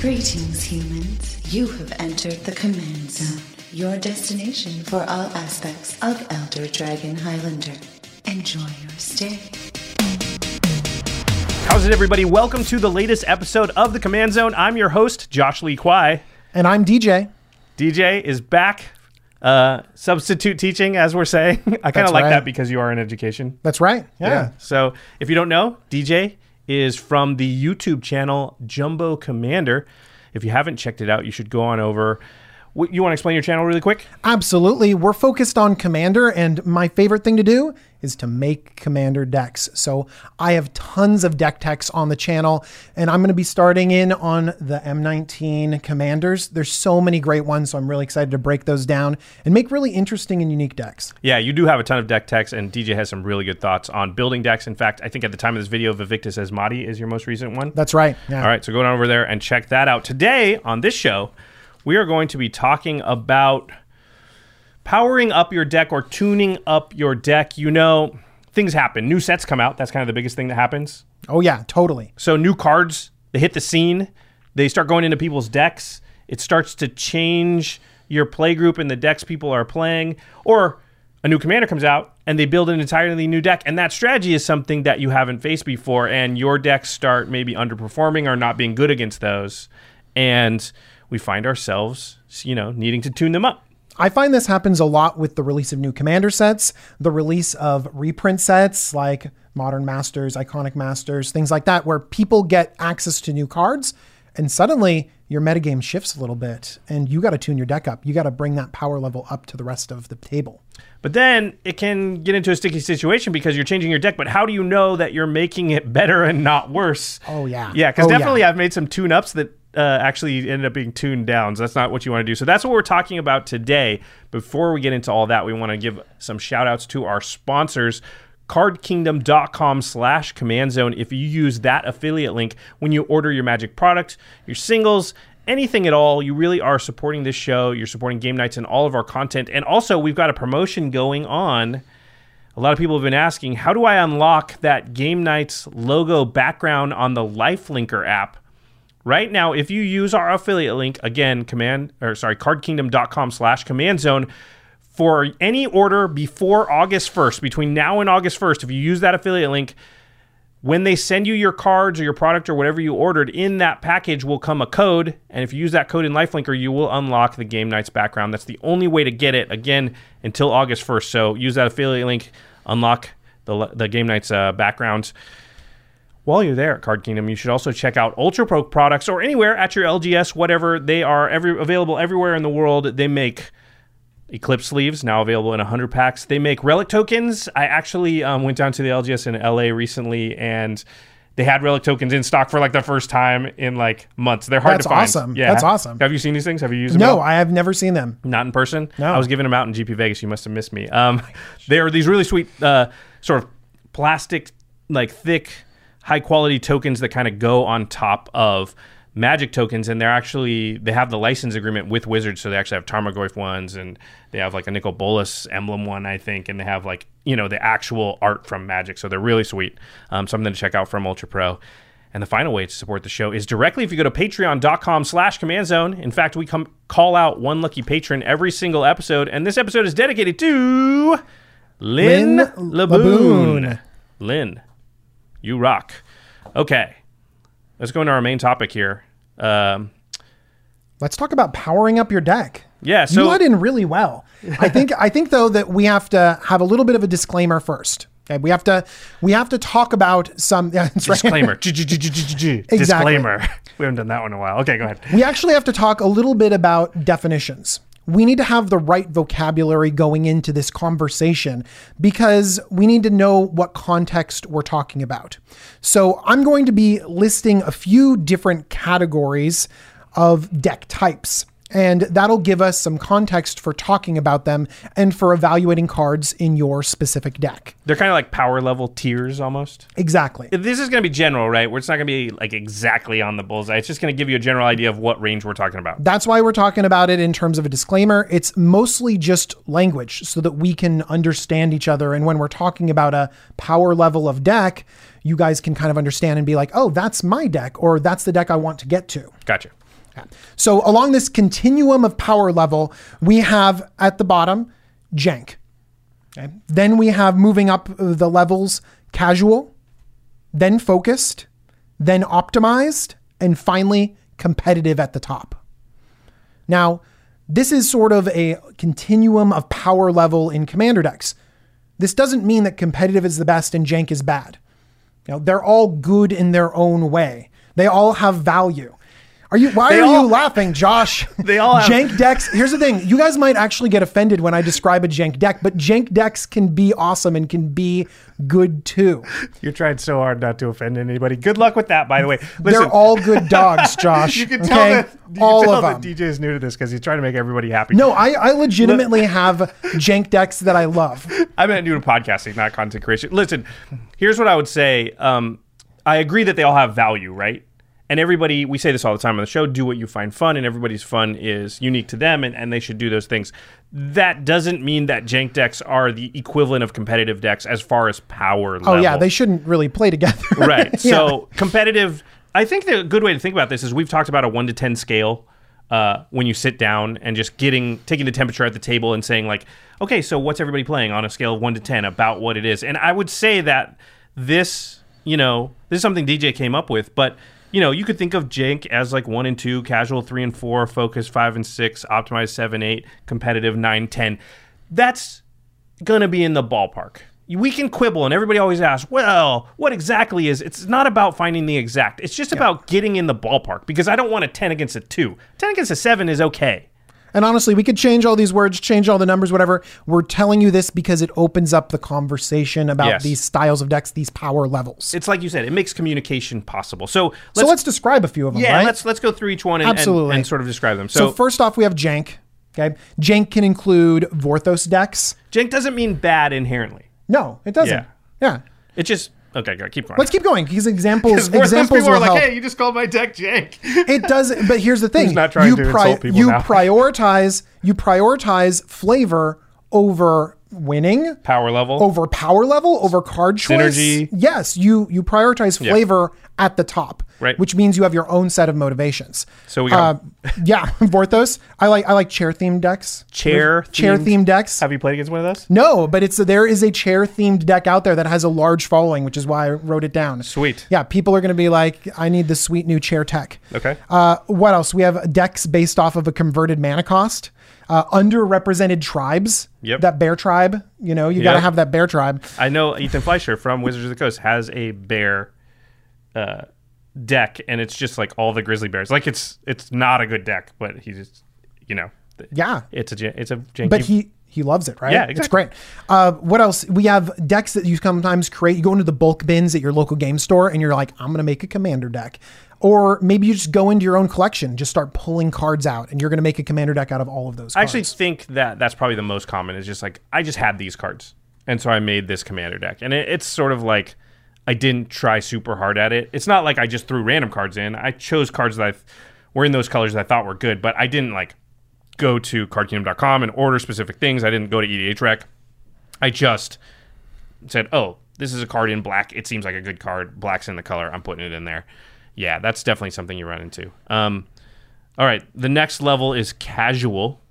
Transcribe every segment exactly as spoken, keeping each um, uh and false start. Greetings, humans. You have entered the Command Zone, your destination for all aspects of Elder Dragon Highlander. Enjoy your stay. How's it, everybody? Welcome to the latest episode of the Command Zone. I'm your host, Josh Lee Kwai. And I'm D J. D J is back. Uh, substitute teaching, as we're saying. I kind of like right. that because you are in education. That's right. Yeah. yeah. So if you don't know, D J is from the YouTube channel Jumbo Commander. If you haven't checked it out, you should go on over. You want to explain your channel really quick? Absolutely. We're focused on Commander, and my favorite thing to do is to make Commander decks. So I have tons of deck techs on the channel, and I'm going to be starting in on the M nineteen Commanders. There's so many great ones, so I'm really excited to break those down and make really interesting and unique decks. Yeah, you do have a ton of deck techs, and D J has some really good thoughts on building decks. In fact, I think at the time of this video, Vivictus Asmati is your most recent one. That's right. Yeah. All right, so go on over there and check that out. Today on this show, we are going to be talking about powering up your deck or tuning up your deck. You know, things happen. New sets come out. That's kind of the biggest thing that happens. Oh, yeah, totally. So new cards, they hit the scene. They start going into people's decks. It starts to change your playgroup and the decks people are playing. Or a new commander comes out and they build an entirely new deck. And that strategy is something that you haven't faced before. And your decks start maybe underperforming or not being good against those. And we find ourselves, you know, needing to tune them up. I find this happens a lot with the release of new commander sets, the release of reprint sets like Modern Masters, Iconic Masters, things like that, where people get access to new cards and suddenly your metagame shifts a little bit and you got to tune your deck up. You got to bring that power level up to the rest of the table. But then it can get into a sticky situation because you're changing your deck, but how do you know that you're making it better and not worse? Oh, yeah. Yeah, because oh, definitely yeah. I've made some tune-ups that Uh, actually ended up being tuned down. So that's not what you want to do. So that's what we're talking about today. Before we get into all that, we want to give some shout outs to our sponsors, card kingdom dot com slash command zone. If you use that affiliate link when you order your Magic product, your singles, anything at all, you really are supporting this show. You're supporting game nights and all of our content. And also, we've got a promotion going on. A lot of people have been asking, how do I unlock that game nights logo background on the LifeLinker app? Right now, if you use our affiliate link, again, command or sorry, card kingdom dot com slash command zone, for any order before August first, between now and August first, if you use that affiliate link, when they send you your cards or your product or whatever you ordered, in that package will come a code. And if you use that code in LifeLinker, you will unlock the Game Nights background. That's the only way to get it, again, until August first. So use that affiliate link, unlock the, the Game Nights uh, background. While you're there at Card Kingdom, you should also check out Ultra Pro products or anywhere at your L G S, whatever. They are every, available everywhere in the world. They make Eclipse sleeves, now available in one hundred packs. They make Relic tokens. I actually um, went down to the L G S in L A recently, and they had Relic tokens in stock for like the first time in like months. They're hard That's to find. That's awesome. Yeah. That's awesome. Have you seen these things? Have you used them? No, out? I have never seen them. Not in person? No. I was giving them out in G P Vegas. You must have missed me. Um, they are these really sweet uh, sort of plastic, like thick, high-quality tokens that kind of go on top of Magic tokens, and they're actually, they have the license agreement with Wizards, so they actually have Tarmogoyf ones, and they have like a Nicol Bolas emblem one, I think, and they have like, you know, the actual art from Magic, so they're really sweet. Um, something to check out from Ultra Pro. And the final way to support the show is directly if you go to patreon dot com slash command zone. In fact, we come call out one lucky patron every single episode, and this episode is dedicated to Lynn, Lynn Laboon. Laboon. Lynn. You rock. Okay. Let's go into our main topic here. Um, Let's talk about powering up your deck. Yeah. So you led in really well. I think, I think though, that we have to have a little bit of a disclaimer first. Okay. We have to, we have to talk about some yeah, that's disclaimer. Right. Disclaimer. We haven't done that one in a while. Okay, go ahead. We actually have to talk a little bit about definitions. we need to have the right vocabulary going into this conversation because we need to know what context we're talking about. So I'm going to be listing a few different categories of deck types, and that'll give us some context for talking about them and for evaluating cards in your specific deck. They're kind of like power level tiers almost. Exactly. This is going to be general, right? Where it's not going to be like exactly on the bullseye. It's just going to give you a general idea of what range we're talking about. That's why we're talking about it in terms of a disclaimer. It's mostly just language so that we can understand each other. And when we're talking about a power level of deck, you guys can kind of understand and be like, oh, that's my deck, or that's the deck I want to get to. Gotcha. So along this continuum of power level, we have at the bottom, jank. Okay. Then we have moving up the levels, casual, then focused, then optimized, and finally competitive at the top. Now, this is sort of a continuum of power level in commander decks. This doesn't mean that competitive is the best and jank is bad. You know, they're all good in their own way. They all have value. Are you? Why they are all, you laughing, Josh? They all have. Jank decks. Here's the thing. You guys might actually get offended when I describe a jank deck, but jank decks can be awesome and can be good too. You're trying so hard not to offend anybody. Good luck with that, by the way. Listen. They're all good dogs, Josh. You can tell, okay? that, you all can tell of that D J is new to this because he's trying to make everybody happy. No, I, I legitimately have jank decks that I love. I meant new to podcasting, not content creation. Listen, here's what I would say. Um, I agree that they all have value, right? And everybody, we say this all the time on the show, do what you find fun, and everybody's fun is unique to them, and, and they should do those things. That doesn't mean that jank decks are the equivalent of competitive decks as far as power level. Oh, yeah, they shouldn't really play together. Right. Yeah. So competitive, I think the good way to think about this is we've talked about a one to ten scale uh, when you sit down and just getting taking the temperature at the table and saying, like, okay, so what's everybody playing on a scale of one to ten about what it is? And I would say that this, you know, this is something D J came up with, but... You know, you could think of jank as like one and two, casual three and four, focus five and six, optimized seven, eight, competitive nine, ten. That's gonna be in the ballpark. We can quibble, and everybody always asks, well, what exactly is, it's not about finding the exact. It's just yeah. about getting in the ballpark, because I don't want a ten against a two. ten against a seven is okay. And honestly, we could change all these words, change all the numbers, whatever. We're telling you this because it opens up the conversation about yes. these styles of decks, these power levels. It's like you said, it makes communication possible. So let's, so let's describe a few of them, yeah, right? Yeah, let's, let's go through each one and, Absolutely. and, and sort of describe them. So, so first off, we have jank. Okay, jank can include Vorthos decks. Jank doesn't mean bad inherently. No, it doesn't. Yeah. yeah. It just... Okay, go, keep going. Let's keep going because examples examples will are like, help. Hey, you just called my deck jank. It doesn't. But here's the thing: He's not trying you to pri- insult people you now. prioritize you prioritize flavor over winning, power level over power level over card choice. Synergy. Yes, you you prioritize flavor yeah. at the top, right? Which means you have your own set of motivations. So we got uh, yeah, Vorthos. I like I like chair themed decks. Chair chair themed decks. Have you played against one of those? No, but it's there is a chair themed deck out there that has a large following, which is why I wrote it down. Sweet. Yeah, people are going to be like, I need the sweet new chair tech. Okay. Uh, what else? We have decks based off of a converted mana cost. Uh, underrepresented tribes, yep. that bear tribe, you know, you yep. got to have that bear tribe. I know Ethan Fleischer from Wizards of the Coast has a bear uh, deck, and it's just like all the grizzly bears. Like it's it's not a good deck, but he just, you know. Yeah. It's a, it's a janky. But he, he loves it, right? Yeah, exactly. It's great. Uh, what else? We have decks that you sometimes create. You go into the bulk bins at your local game store, and you're like, I'm going to make a commander deck. Or maybe you just go into your own collection, just start pulling cards out, and you're going to make a commander deck out of all of those cards. I actually think that that's probably the most common is just like, I just had these cards, and so I made this commander deck. And it, it's sort of like I didn't try super hard at it. It's not like I just threw random cards in. I chose cards that I th- were in those colors that I thought were good, but I didn't like go to card kingdom dot com and order specific things. I didn't go to E D H Rec. I just said, oh, this is a card in black. It seems like a good card. Black's in the color. I'm putting it in there. Yeah, that's definitely something you run into. Um, all right, the next level is casual.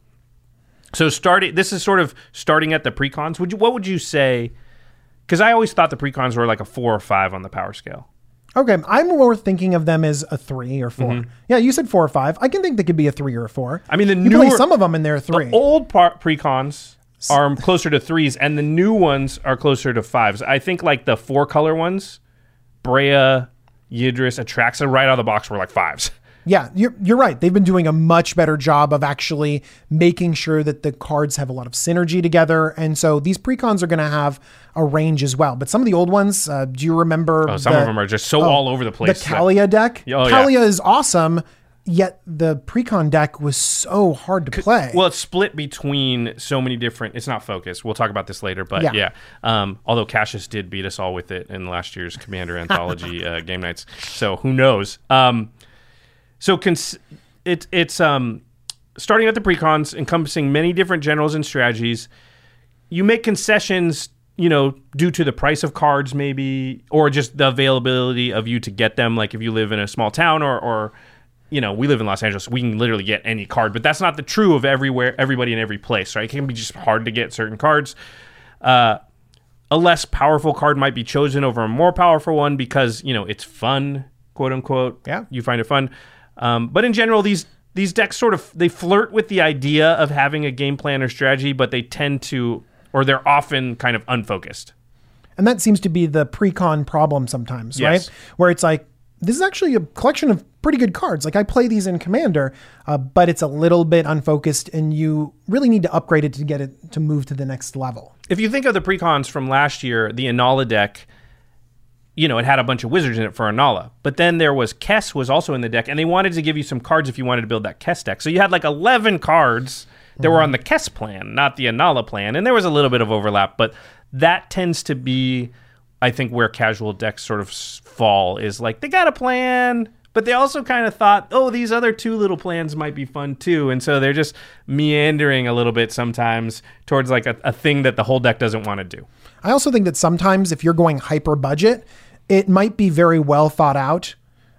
So starting, this is sort of starting at the precons. Would you, what would you say? Because I always thought the precons were like a four or five on the power scale. Okay, I'm more thinking of them as a three or four. Mm-hmm. Yeah, you said four or five. I can think they could be a three or a four. I mean, the you newer, play some of them in there are three. The old par- precons are closer to threes, and the new ones are closer to fives. I think like the four color ones, Brea, Yidris, Atraxa, right out of the box were like fives. Yeah, you're, you're right. They've been doing a much better job of actually making sure that the cards have a lot of synergy together. And so these precons are going to have a range as well. But some of the old ones, uh, do you remember? Oh, some the, of them are just so oh, all over the place. The Kalia deck. Oh, Kalia yeah. is awesome. Yet the precon deck was so hard to play. Well, it's split between so many different. It's not focused. We'll talk about this later, but yeah. yeah. Um, although Cassius did beat us all with it in last year's Commander Anthology uh, game nights, so who knows? Um, so cons- it, it's um, starting at the precons, encompassing many different generals and strategies. You make concessions, you know, due to the price of cards, maybe, or just the availability of you to get them. Like if you live in a small town, or or you know, we live in Los Angeles, we can literally get any card, but that's not the true of everywhere, everybody in every place, right? It can be just hard to get certain cards. Uh, a less powerful card might be chosen over a more powerful one because, you know, it's fun, quote unquote. Yeah. You find it fun. Um, but in general, these these decks sort of, they flirt with the idea of having a game plan or strategy, but they tend to, or they're often kind of unfocused. And that seems to be the pre-con problem sometimes, yes. right? Where it's like, this is actually a collection of pretty good cards. Like I play these in Commander, uh, but it's a little bit unfocused and you really need to upgrade it to get it to move to the next level. If you think of the precons from last year, the Inala deck, you know, it had a bunch of wizards in it for Inala, but then there was Kess was also in the deck and they wanted to give you some cards if you wanted to build that Kess deck. So you had like eleven cards that mm-hmm. were on the Kess plan, not the Inala plan. And there was a little bit of overlap, but that tends to be, I think, where casual decks sort of fall is like, they got a plan, but they also kind of thought, oh, these other two little plans might be fun too. And so they're just meandering a little bit sometimes towards like a, a thing that the whole deck doesn't want to do. I also think that sometimes if you're going hyper budget, it might be very well thought out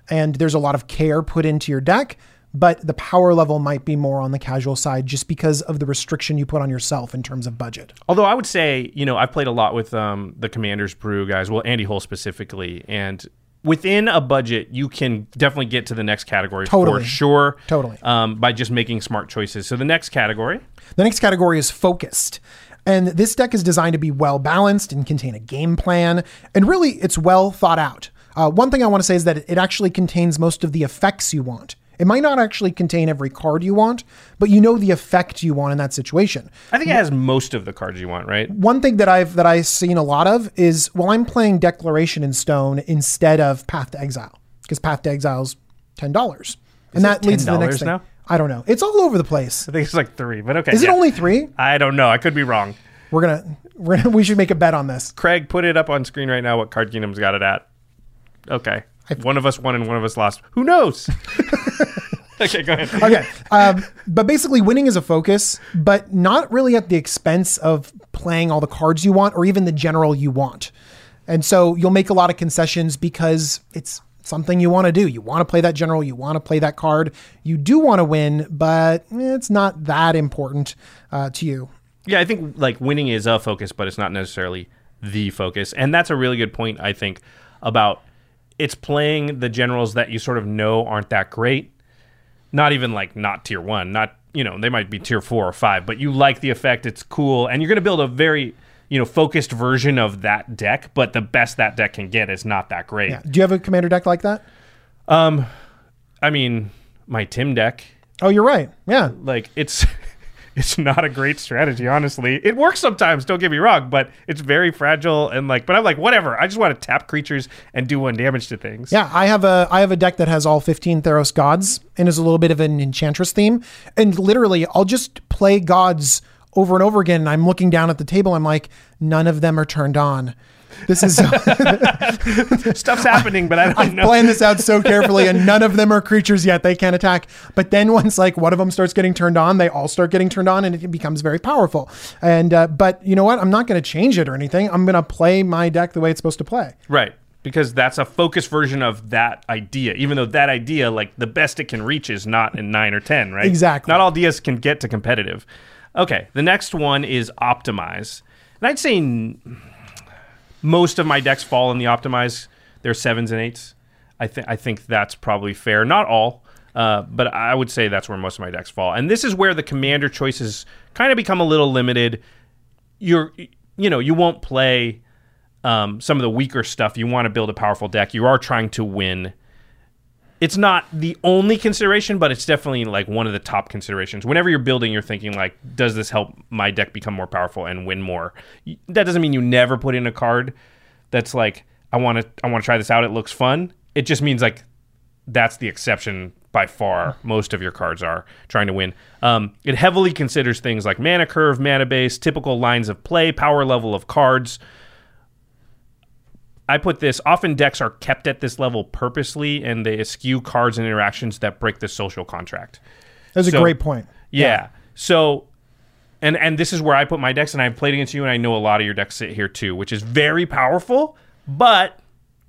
and there's a lot of care put into your deck, but the power level might be more on the casual side just because of the restriction you put on yourself in terms of budget. Although I would say, you know, I've played a lot with um, the Commander's Brew guys, well, Andy Hull specifically, and within a budget, you can definitely get to the next category totally. for sure. Totally. Um, by just making smart choices. So the next category? The next category is focused. And this deck is designed to be well-balanced and contain a game plan. And really, it's well thought out. Uh, one thing I want to say is that it actually contains most of the effects you want. It might not actually contain every card you want, but you know the effect you want in that situation. I think it has most of the cards you want, right? One thing that I've that I've seen a lot of is, well, I'm playing Declaration in Stone instead of Path to Exile, because Path to Exile's ten dollars. Is and that leads to the next now? thing. I don't know. It's all over the place. I think it's like three, but okay. Is yeah. it only three? I don't know. I could be wrong. We're gonna, we're gonna we should make a bet on this. Craig, put it up on screen right now what CardKingdom's got it at. Okay. I've, one of us won and one of us lost. Who knows? Okay, go ahead. Okay. Um, but basically winning is a focus, but not really at the expense of playing all the cards you want or even the general you want. And so you'll make a lot of concessions because it's something you want to do. You want to play that general. You want to play that card. You do want to win, but it's not that important uh, to you. Yeah, I think like winning is a focus, but it's not necessarily the focus. And that's a really good point, I think, about it's playing the generals that you sort of know aren't that great. Not even like not tier one, not, you know, they might be tier four or five, but you like the effect. It's cool. And you're going to build a very, you know, focused version of that deck, but the best that deck can get is not that great. Yeah. Do you have a commander deck like that? Um, I mean, my Tim deck. Oh, you're right. Yeah. Like it's, it's not a great strategy, honestly. It works sometimes, don't get me wrong, but it's very fragile and like, but I'm like, whatever. I just want to tap creatures and do one damage to things. Yeah, I have a I have a deck that has all fifteen Theros gods and is a little bit of an Enchantress theme. And literally, I'll just play gods over and over again. And I'm looking down at the table. I'm like, none of them are turned on. This is stuff's happening, but I don't I've know. I planned this out so carefully and none of them are creatures yet. They can't attack. But then once like one of them starts getting turned on, they all start getting turned on and it becomes very powerful. And, uh, but you know what? I'm not going to change it or anything. I'm going to play my deck the way it's supposed to play. Right. Because that's a focused version of that idea, even though that idea, like the best it can reach is not in nine or ten, right? Exactly. Not all D S can get to competitive. Okay. The next one is optimize. And I'd say N- most of my decks fall in the optimize. They're sevens and eights. I think I think that's probably fair. Not all, uh, but I would say that's where most of my decks fall. And this is where the commander choices kind of become a little limited. You're, you know, you won't play um, some of the weaker stuff. You want to build a powerful deck. You are trying to win. it's not the only consideration, but it's definitely like one of the top considerations. Whenever you're building, you're thinking like, does this help my deck become more powerful and win more? That doesn't mean you never put in a card that's like, I want to I want to try this out, it looks fun. It just means like that's the exception by far. Most of your cards are trying to win. Um, it heavily considers things like mana curve, mana base, typical lines of play, power level of cards. I put this, often decks are kept at this level purposely, and they eschew cards and interactions that break the social contract. That's so, a great point. Yeah. yeah. So, and, and this is where I put my decks, and I've played against you, and I know a lot of your decks sit here too, which is very powerful, but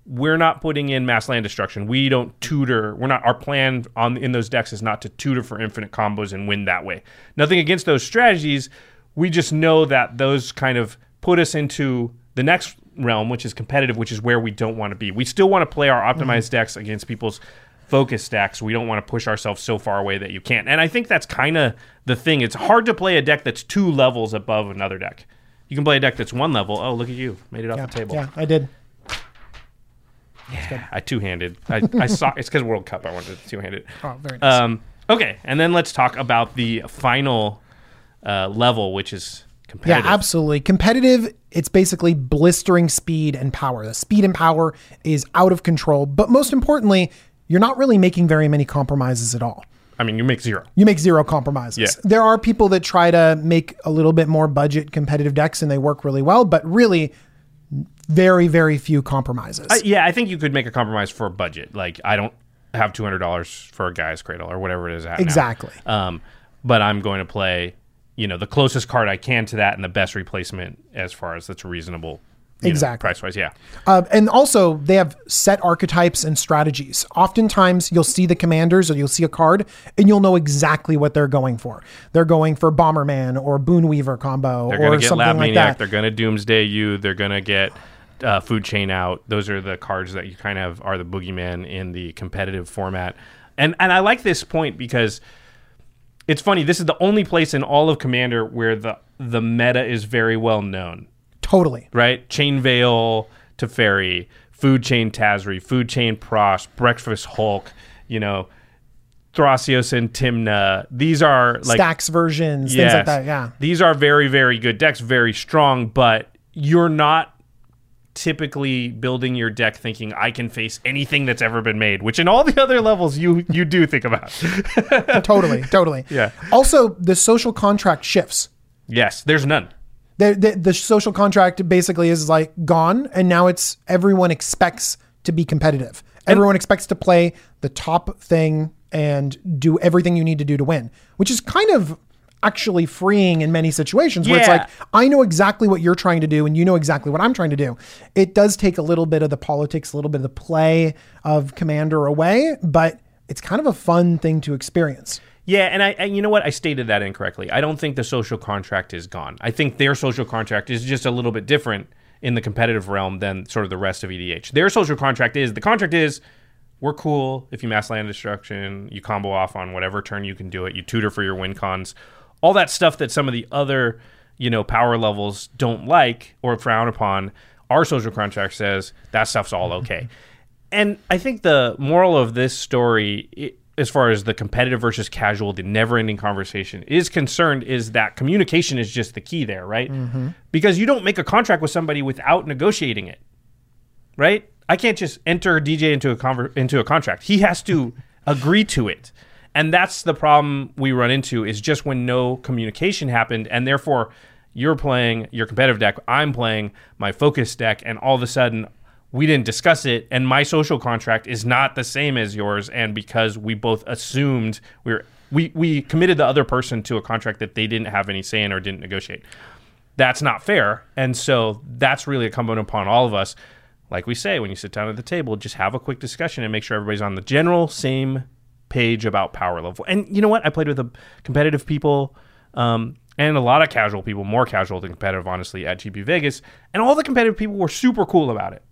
we're not putting in mass land destruction. We don't tutor. We're not. Our plan on in those decks is not to tutor for infinite combos and win that way. Nothing against those strategies. We just know that those kind of put us into the next realm, which is competitive, which is where we don't want to be. We still want to play our optimized mm-hmm. decks against people's focus decks. We don't want to push ourselves so far away that you can't. And I think that's kind of the thing. It's hard to play a deck that's two levels above another deck. You can play a deck that's one level. Oh, look at you. Made it off yeah, the table. Yeah, I did. Yeah, I two-handed. I, I saw it's because World Cup. I wanted to two-handed. Oh, very nice. Um, okay, and then let's talk about the final uh, level, which is competitive. Yeah, absolutely. Competitive, it's basically blistering speed and power. The speed and power is out of control, but most importantly, you're not really making very many compromises at all. I mean, you make zero. You make zero compromises. Yeah. There are people that try to make a little bit more budget competitive decks, and they work really well, but really... very, very few compromises. Uh, yeah, I think you could make a compromise for a budget. Like, I don't have two hundred dollars for a guy's cradle or whatever it is at exactly. now. Exactly. Um, but I'm going to play, you know, the closest card I can to that and the best replacement as far as that's reasonable. Exactly. Price-wise, yeah. Uh, and also, they have set archetypes and strategies. Oftentimes, you'll see the commanders or you'll see a card, and you'll know exactly what they're going for. They're going for Bomberman or Boonweaver combo or something like that. They're going to get Lab Maniac. They're going to Doomsday You. They're going to get uh, Food Chain out. Those are the cards that you kind of are the boogeyman in the competitive format. And, and I like this point because... it's funny. This is the only place in all of Commander where the, the meta is very well known. Totally. Right? Chain Veil Teferi, Food Chain Tazri, Food Chain Prosh, Breakfast Hulk, you know, Thrasios and Timna. These are like... Stacks versions, yes, things like that, yeah. These are very, very good decks, very strong, but you're not typically building your deck thinking, I can face anything that's ever been made, which in all the other levels you you do think about. Totally, totally. Yeah. Also, the social contract shifts. Yes, there's none. The, the, the social contract basically is like gone, and now it's everyone expects to be competitive. Everyone and, expects to play the top thing and do everything you need to do to win, which is kind of actually freeing in many situations where yeah. it's like, I know exactly what you're trying to do and you know exactly what I'm trying to do. It does take a little bit of the politics, a little bit of the play of Commander away, but it's kind of a fun thing to experience. Yeah, and I and you know what? I stated that incorrectly. I don't think the social contract is gone. I think their social contract is just a little bit different in the competitive realm than sort of the rest of E D H. Their social contract is, the contract is, we're cool if you mass land destruction, you combo off on whatever turn you can do it, you tutor for your win cons, all that stuff that some of the other, you know, power levels don't like or frown upon. Our social contract says that stuff's all okay. And I think the moral of this story, it, as far as the competitive versus casual, the never-ending conversation is concerned, is that communication is just the key there, right? Mm-hmm. Because you don't make a contract with somebody without negotiating it, right? I can't just enter D J into a conver- into a contract. He has to agree to it. And that's the problem we run into, is just when no communication happened, and therefore you're playing your competitive deck, I'm playing my focus deck, and all of a sudden we didn't discuss it, and my social contract is not the same as yours, and because we both assumed we were, we we committed the other person to a contract that they didn't have any say in or didn't negotiate. That's not fair, and so that's really incumbent upon all of us. Like we say, when you sit down at the table, just have a quick discussion and make sure everybody's on the general same page about power level. And you know what? I played with a competitive people um, and a lot of casual people, more casual than competitive, honestly, at G P Vegas, and all the competitive people were super cool about it.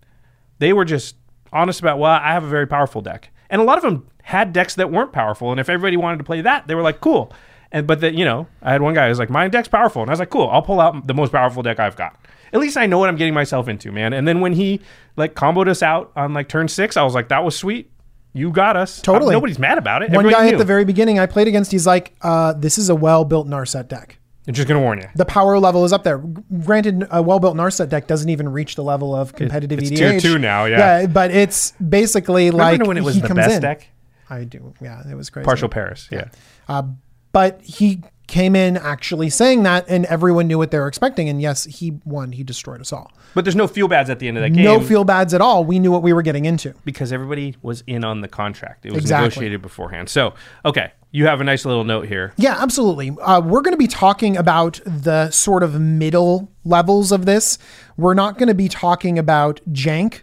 They were just honest about, well, I have a very powerful deck. And a lot of them had decks that weren't powerful. And if everybody wanted to play that, they were like, cool. And But, the, you know, I had one guy who was like, my deck's powerful. And I was like, cool, I'll pull out the most powerful deck I've got. At least I know what I'm getting myself into, man. And then when he, like, comboed us out on, like, turn six, I was like, that was sweet. you got us. Totally. I'm, nobody's mad about it. One Everybody guy knew. At the very beginning I played against, he's like, uh, this is a well-built Narset deck. I'm just going to warn you. The power level is up there. Granted, a well-built Narset deck doesn't even reach the level of competitive it, it's E D H. It's tier two now, yeah. Yeah, but it's basically Remember like when it was he the comes best in. Deck? I do, yeah. It was crazy. Partial Paris, yeah. yeah. Uh, but he came in actually saying that, and everyone knew what they were expecting. And yes, he won. He destroyed us all. But there's no feel bads at the end of that game. No feel bads at all. We knew what we were getting into. Because everybody was in on the contract. It was exactly. negotiated beforehand. So, okay. You have a nice little note here. Yeah, absolutely. Uh, we're going to be talking about the sort of middle levels of this. We're not going to be talking about jank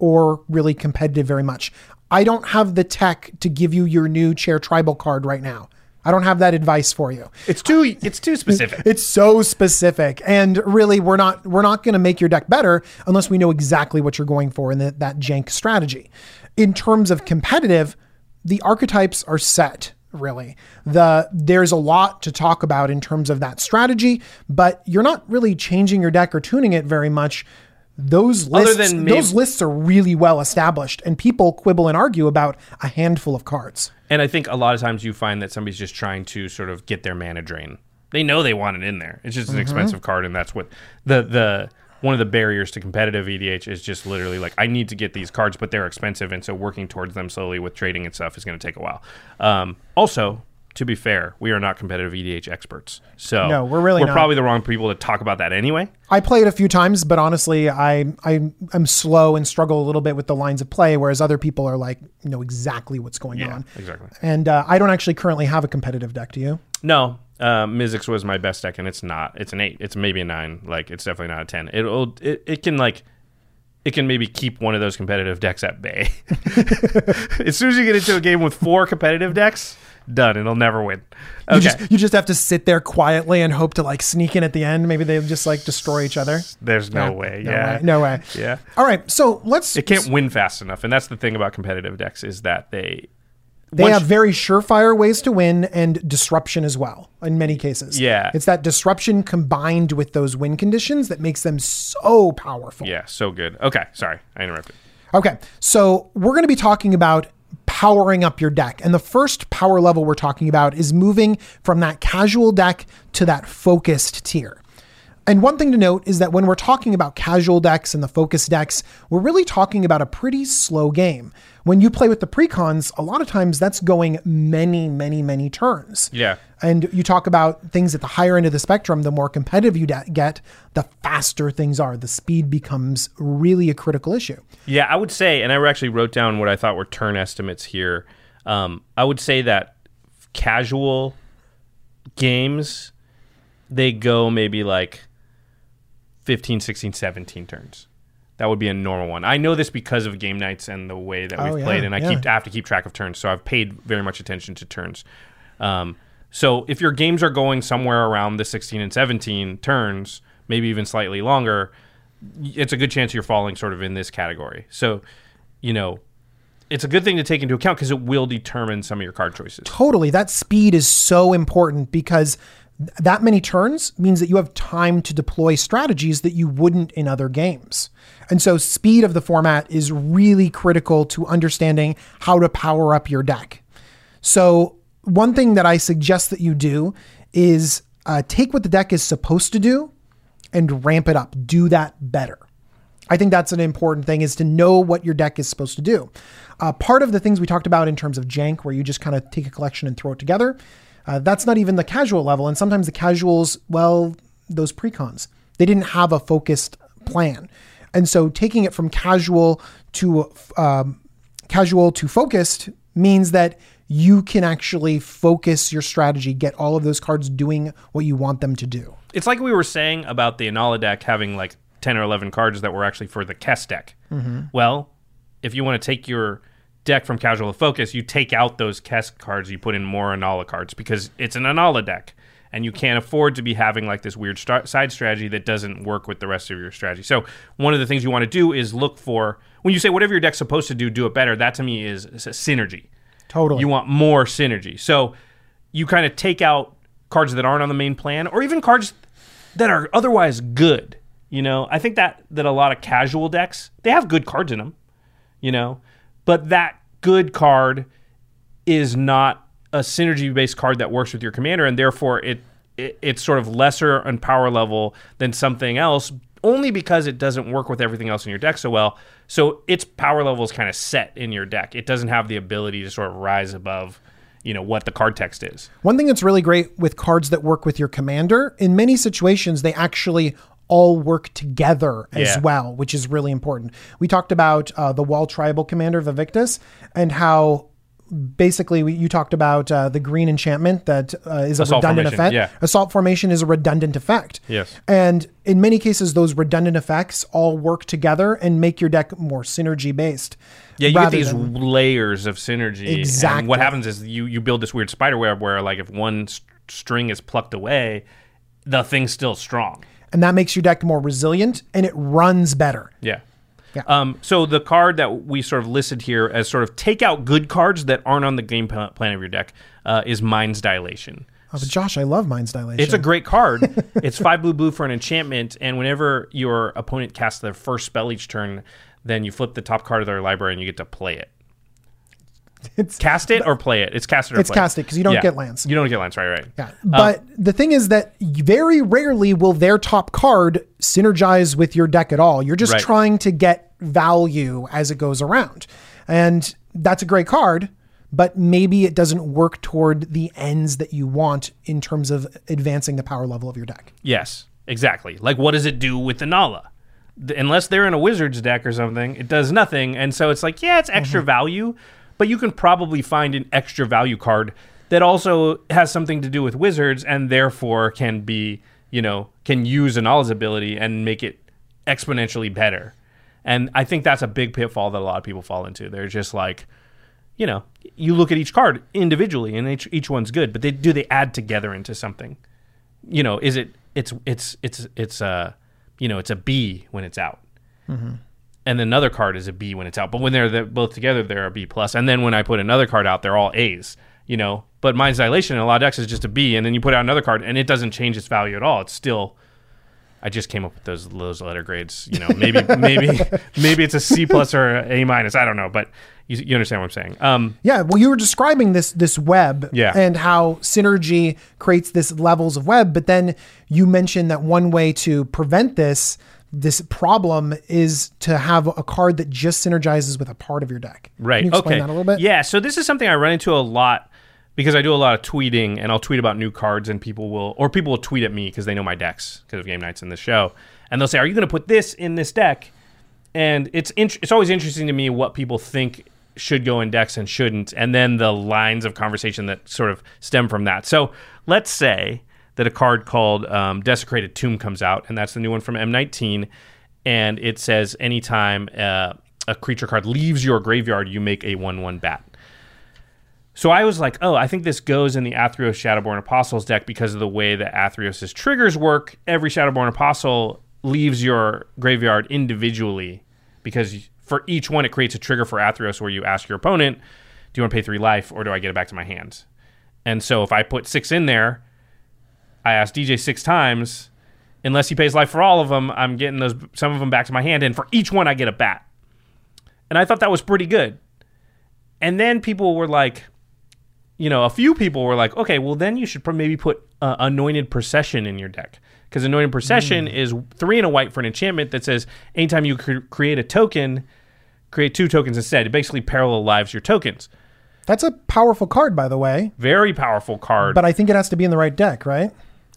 or really competitive very much. I don't have the tech to give you your new chair tribal card right now. I don't have that advice for you. It's too it's too specific. It's so specific. And really, we're not we're not going to make your deck better unless we know exactly what you're going for in the, that jank strategy. In terms of competitive, the archetypes are set, really. The there's a lot to talk about in terms of that strategy, but you're not really changing your deck or tuning it very much. Those lists, Other than maybe, those lists are really well established, and people quibble and argue about a handful of cards. And I think a lot of times you find that somebody's just trying to sort of get their mana drain. They know they want it in there. It's just an mm-hmm. expensive card, and that's what the the one of the barriers to competitive E D H is. Just literally like, I need to get these cards, but they're expensive, and so working towards them slowly with trading and stuff is going to take a while. Um, also. To be fair, we are not competitive E D H experts. So no, we're really we're not. Probably the wrong people to talk about that anyway. I played a few times, but honestly, I, I, I'm slow and struggle a little bit with the lines of play, whereas other people are like, know exactly what's going yeah, on. Exactly. And uh, I don't actually currently have a competitive deck, do you? No. Uh, Mizzix was my best deck, and it's not. It's an eight. It's maybe a nine. Like, it's definitely not a ten. It'll, it, it can, like... It can maybe keep one of those competitive decks at bay. As soon as you get into a game with four competitive decks, done. It'll never win. Okay. You just, you just have to sit there quietly and hope to like sneak in at the end. Maybe they just like destroy each other. There's no yeah. way. No yeah. Way. No way. Yeah. All right. So let's. It can't win fast enough. And that's the thing about competitive decks is that they. They have very surefire ways to win and disruption as well, in many cases. Yeah. It's that disruption combined with those win conditions that makes them so powerful. Yeah, so good. Okay, sorry, I interrupted. Okay, so we're going to be talking about powering up your deck. And the first power level we're talking about is moving from that casual deck to that focused tier. And one thing to note is that when we're talking about casual decks and the focus decks, we're really talking about a pretty slow game. When you play with the precons, a lot of times that's going many, many, many turns. Yeah. And you talk about things at the higher end of the spectrum, the more competitive you de- get, the faster things are. The speed becomes really a critical issue. Yeah, I would say, and I actually wrote down what I thought were turn estimates here. Um, I would say that casual games, they go maybe like fifteen, sixteen, seventeen turns. That would be a normal one. I know this because of game nights and the way that we've oh, yeah, played, and I, yeah. keep, I have to keep track of turns, so I've paid very much attention to turns. Um, so if your games are going somewhere around the sixteen and seventeen turns, maybe even slightly longer, it's a good chance you're falling sort of in this category. So, you know, it's a good thing to take into account because it will determine some of your card choices. Totally. That speed is so important because... that many turns means that you have time to deploy strategies that you wouldn't in other games. And so speed of the format is really critical to understanding how to power up your deck. So one thing that I suggest that you do is uh, take what the deck is supposed to do and ramp it up. Do that better. I think that's an important thing, is to know what your deck is supposed to do. Uh, part of the things we talked about in terms of jank, where you just kind of take a collection and throw it together, Uh, that's not even the casual level. And sometimes the casuals, well, those precons, they didn't have a focused plan. And so taking it from casual to um, casual to focused means that you can actually focus your strategy, get all of those cards doing what you want them to do. It's like we were saying about the Inala deck having like ten or eleven cards that were actually for the Kess deck. Mm-hmm. Well, if you want to take your deck from casual to focus, you take out those Kess cards, you put in more Inala cards because it's an Inala deck, and you can't afford to be having like this weird star- side strategy that doesn't work with the rest of your strategy. So one of the things you want to do is look for, when you say whatever your deck's supposed to do, do it better, that to me is, is a synergy. Totally. You want more synergy. So you kind of take out cards that aren't on the main plan, or even cards that are otherwise good. You know, I think that that a lot of casual decks, they have good cards in them, you know, but that good card is not a synergy-based card that works with your commander, and therefore it, it it's sort of lesser in power level than something else, only because it doesn't work with everything else in your deck so well. So its power level is kind of set in your deck. It doesn't have the ability to sort of rise above, you know, what the card text is. One thing that's really great with cards that work with your commander, in many situations, they actually all work together as yeah. well, which is really important. We talked about uh, the Wall Tribal Commander of Evictus and how basically we, you talked about uh, the green enchantment that uh, is a redundant effect. Yeah. Assault Formation is a redundant effect. Yes. And in many cases, those redundant effects all work together and make your deck more synergy based. Yeah, you get these than... layers of synergy. Exactly. And what happens is you, you build this weird spider web where, like, if one st- string is plucked away, the thing's still strong. And that makes your deck more resilient and it runs better. Yeah. Yeah. Um, so the card that we sort of listed here as sort of take out good cards that aren't on the game plan of your deck uh, is Mind's Dilation. Oh, but Josh, I love Mind's Dilation. It's a great card. It's five blue blue for an enchantment, and whenever your opponent casts their first spell each turn, then you flip the top card of their library and you get to play it. It's, cast it but, or play it. It's cast it or it's play it. It's cast it because you don't yeah. get lands. You don't get lands, right, right. Yeah. But um, the thing is that very rarely will their top card synergize with your deck at all. You're just right. trying to get value as it goes around. And that's a great card, but maybe it doesn't work toward the ends that you want in terms of advancing the power level of your deck. Yes, exactly. Like, what does it do with Inala? Unless they're in a Wizards deck or something, it does nothing. And so it's like, yeah, it's extra mm-hmm. value, but you can probably find an extra value card that also has something to do with Wizards and therefore can be, you know, can use Inala's ability and make it exponentially better. And I think that's a big pitfall that a lot of people fall into. They're just like, you know, you look at each card individually and each each one's good, but they do they add together into something. You know, is it it's it's it's it's uh you know, it's a B when it's out. Mm-hmm. And another card is a B when it's out. But when they're the, both together, they're a B plus. And then when I put another card out, they're all A's, you know. But Mind's Dilation in a lot of decks is just a B, and then you put out another card, and it doesn't change its value at all. It's still... I just came up with those, those letter grades. You know, maybe maybe maybe it's a C plus or A minus. I don't know, but you, you understand what I'm saying. Um, yeah, well, you were describing this this web yeah. and how synergy creates this levels of web, but then you mentioned that one way to prevent this this problem is to have a card that just synergizes with a part of your deck. Right. Can you explain okay. that a little bit? Yeah. So this is something I run into a lot because I do a lot of tweeting, and I'll tweet about new cards, and people will, or people will tweet at me because they know my decks because of game nights in the show, and they'll say, "Are you going to put this in this deck?" And it's int- it's always interesting to me what people think should go in decks and shouldn't, and then the lines of conversation that sort of stem from that. So let's say that a card called um, Desecrated Tomb comes out, and that's the new one from M nineteen, and it says anytime uh, a creature card leaves your graveyard, you make a one one bat. So I was like, oh, I think this goes in the Athreos Shadowborn Apostles deck because of the way that Athreos' triggers work. Every Shadowborn Apostle leaves your graveyard individually because for each one, it creates a trigger for Athreos where you ask your opponent, do you want to pay three life or do I get it back to my hands? And so if I put six in there, I asked D J six times. Unless he pays life for all of them, I'm getting those some of them back to my hand, and for each one, I get a bat. And I thought that was pretty good. And then people were like, you know, a few people were like, okay, well, then you should maybe put uh, Anointed Procession in your deck because Anointed Procession mm. is three and a white for an enchantment that says anytime you cre- create a token, create two tokens instead. It basically parallel lives your tokens. That's a powerful card, by the way. Very powerful card. But I think it has to be in the right deck, right?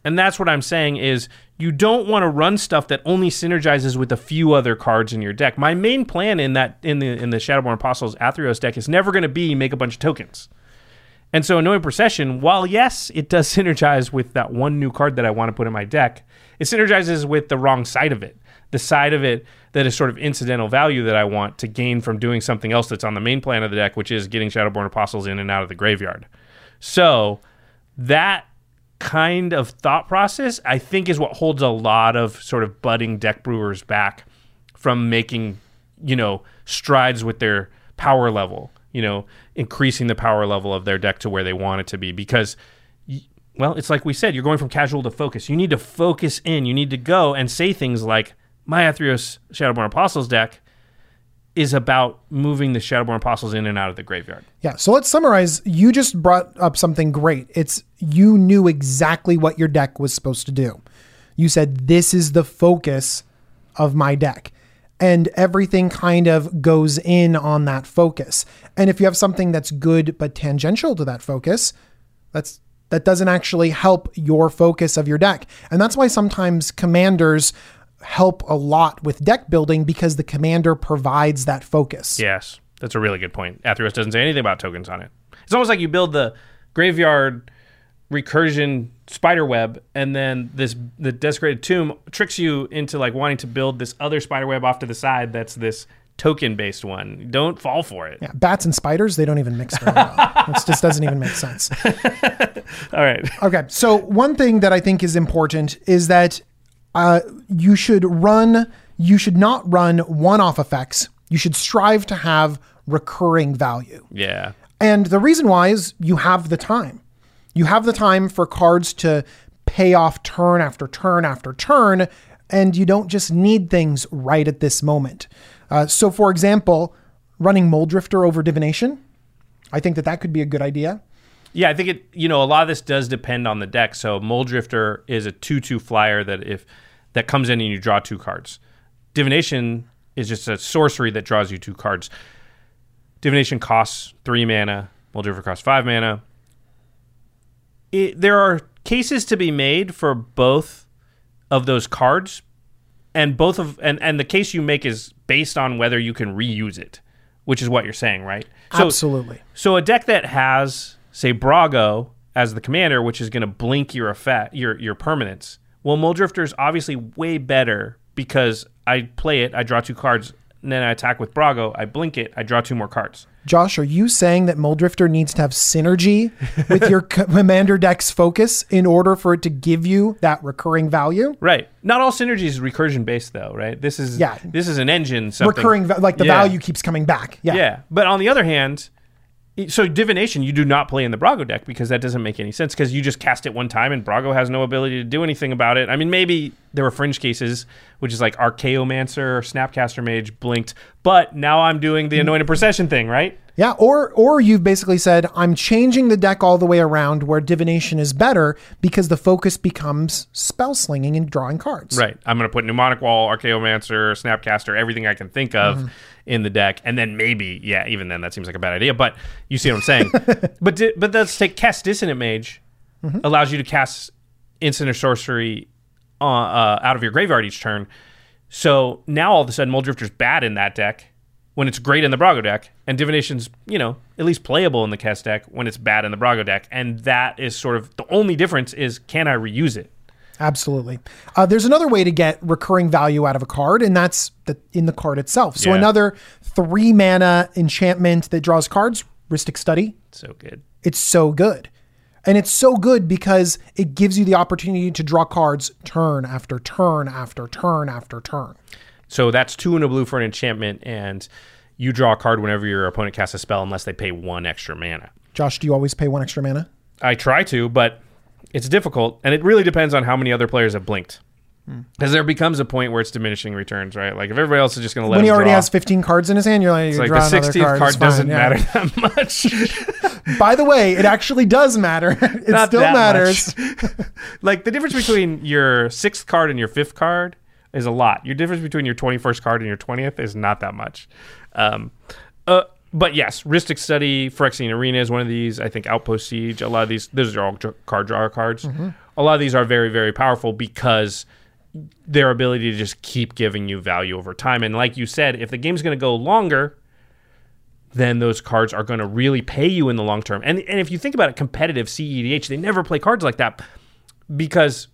And that's what I'm saying is you don't want to run stuff that only synergizes with a few other cards in your deck. My main plan in that in the in the Shadowborn Apostles Athreos deck is never going to be make a bunch of tokens. And so Anointed Procession, while yes, it does synergize with that one new card that I want to put in my deck, it synergizes with the wrong side of it, the side of it that is sort of incidental value that I want to gain from doing something else that's on the main plan of the deck, which is getting Shadowborn Apostles in and out of the graveyard. So that kind of thought process, I think, is what holds a lot of sort of budding deck brewers back from making, you know, strides with their power level. You know, increasing the power level of their deck to where they want it to be because, well, it's like we said, you're going from casual to focus. You need to focus in. You need to go and say things like, my Athreos Shadowborn Apostles deck is about moving the Shadowborn Apostles in and out of the graveyard. Yeah, so let's summarize. You just brought up something great. It's you knew exactly what your deck was supposed to do. You said, this is the focus of my deck. And everything kind of goes in on that focus. And if you have something that's good but tangential to that focus, that's that doesn't actually help your focus of your deck. And that's why sometimes commanders help a lot with deck building, because the commander provides that focus. Yes, that's a really good point. Athreos doesn't say anything about tokens on it. It's almost like you build the graveyard recursion spider web, and then this the Desecrated Tomb tricks you into like wanting to build this other spider web off to the side that's this token-based one. Don't fall for it. Yeah, bats and spiders, they don't even mix very well. It just doesn't even make sense. All right. Okay, so one thing that I think is important is that Uh, you should run, you should not run one-off effects. You should strive to have recurring value. Yeah. And the reason why is you have the time. You have the time for cards to pay off turn after turn after turn, and you don't just need things right at this moment. Uh, so for example, running Mulldrifter over Divination, I think that that could be a good idea. Yeah, I think it, you know, a lot of this does depend on the deck. So Mulldrifter is a two two flyer that if... that comes in and you draw two cards. Divination is just a sorcery that draws you two cards. Divination costs three mana. Mulldrifter costs five mana. It, there are cases to be made for both of those cards, and both of and, and the case you make is based on whether you can reuse it, which is what you're saying, right? So, absolutely. So a deck that has, say, Brago as the commander, which is going to blink your effect, your your permanence. Well, Mulldrifter is obviously way better because I play it, I draw two cards, and then I attack with Brago, I blink it, I draw two more cards. Josh, are you saying that Mulldrifter needs to have synergy with your commander deck's focus in order for it to give you that recurring value? Right. Not all synergy is recursion-based, though, right? This is yeah. This is an engine. Something. Recurring, like the yeah. value keeps coming back. Yeah. yeah. But on the other hand... So Divination, you do not play in the Brago deck because that doesn't make any sense, because you just cast it one time and Brago has no ability to do anything about it. I mean, maybe there were fringe cases, which is like Archaeomancer or Snapcaster Mage blinked, but now I'm doing the Anointed Procession thing, right? Yeah, or or you've basically said, I'm changing the deck all the way around where Divination is better because the focus becomes spell slinging and drawing cards. Right, I'm going to put Mnemonic Wall, Archaeomancer, Snapcaster, everything I can think of mm-hmm. in the deck, and then maybe, yeah, even then that seems like a bad idea, but you see what I'm saying. but di- but let's take Kess Dissonant Mage mm-hmm. allows you to cast instant or sorcery uh, uh, out of your graveyard each turn, so now all of a sudden Mulldrifter's bad in that deck when it's great in the Brago deck, and Divination's, you know, at least playable in the Kess deck when it's bad in the Brago deck. And that is sort of the only difference is, can I reuse it? Absolutely. Uh, there's another way to get recurring value out of a card, and that's the, in the card itself. So yeah. Another three mana enchantment that draws cards, Rhystic Study. So good. It's so good. And it's so good because it gives you the opportunity to draw cards turn after turn after turn after turn. So that's two and a blue for an enchantment, and you draw a card whenever your opponent casts a spell unless they pay one extra mana. Josh, do you always pay one extra mana? I try to, but it's difficult, and it really depends on how many other players have blinked. Because there becomes a point where it's diminishing returns, right? Like, if everybody else is just going to let him draw... When he already has fifteen cards in his hand, you're like, it's like the sixteenth card doesn't matter that much. By the way, it actually does matter. It still matters. Like, the difference between your sixth card and your fifth card is a lot. Your difference between your twenty-first card and your twentieth is not that much. Um, uh, but yes, Rhystic Study, Phyrexian Arena is one of these. I think Outpost Siege, a lot of these, those are all card drawer cards. Mm-hmm. A lot of these are very, very powerful because their ability to just keep giving you value over time. And like you said, if the game's going to go longer, then those cards are going to really pay you in the long term. And, and if you think about it, competitive C E D H, they never play cards like that because...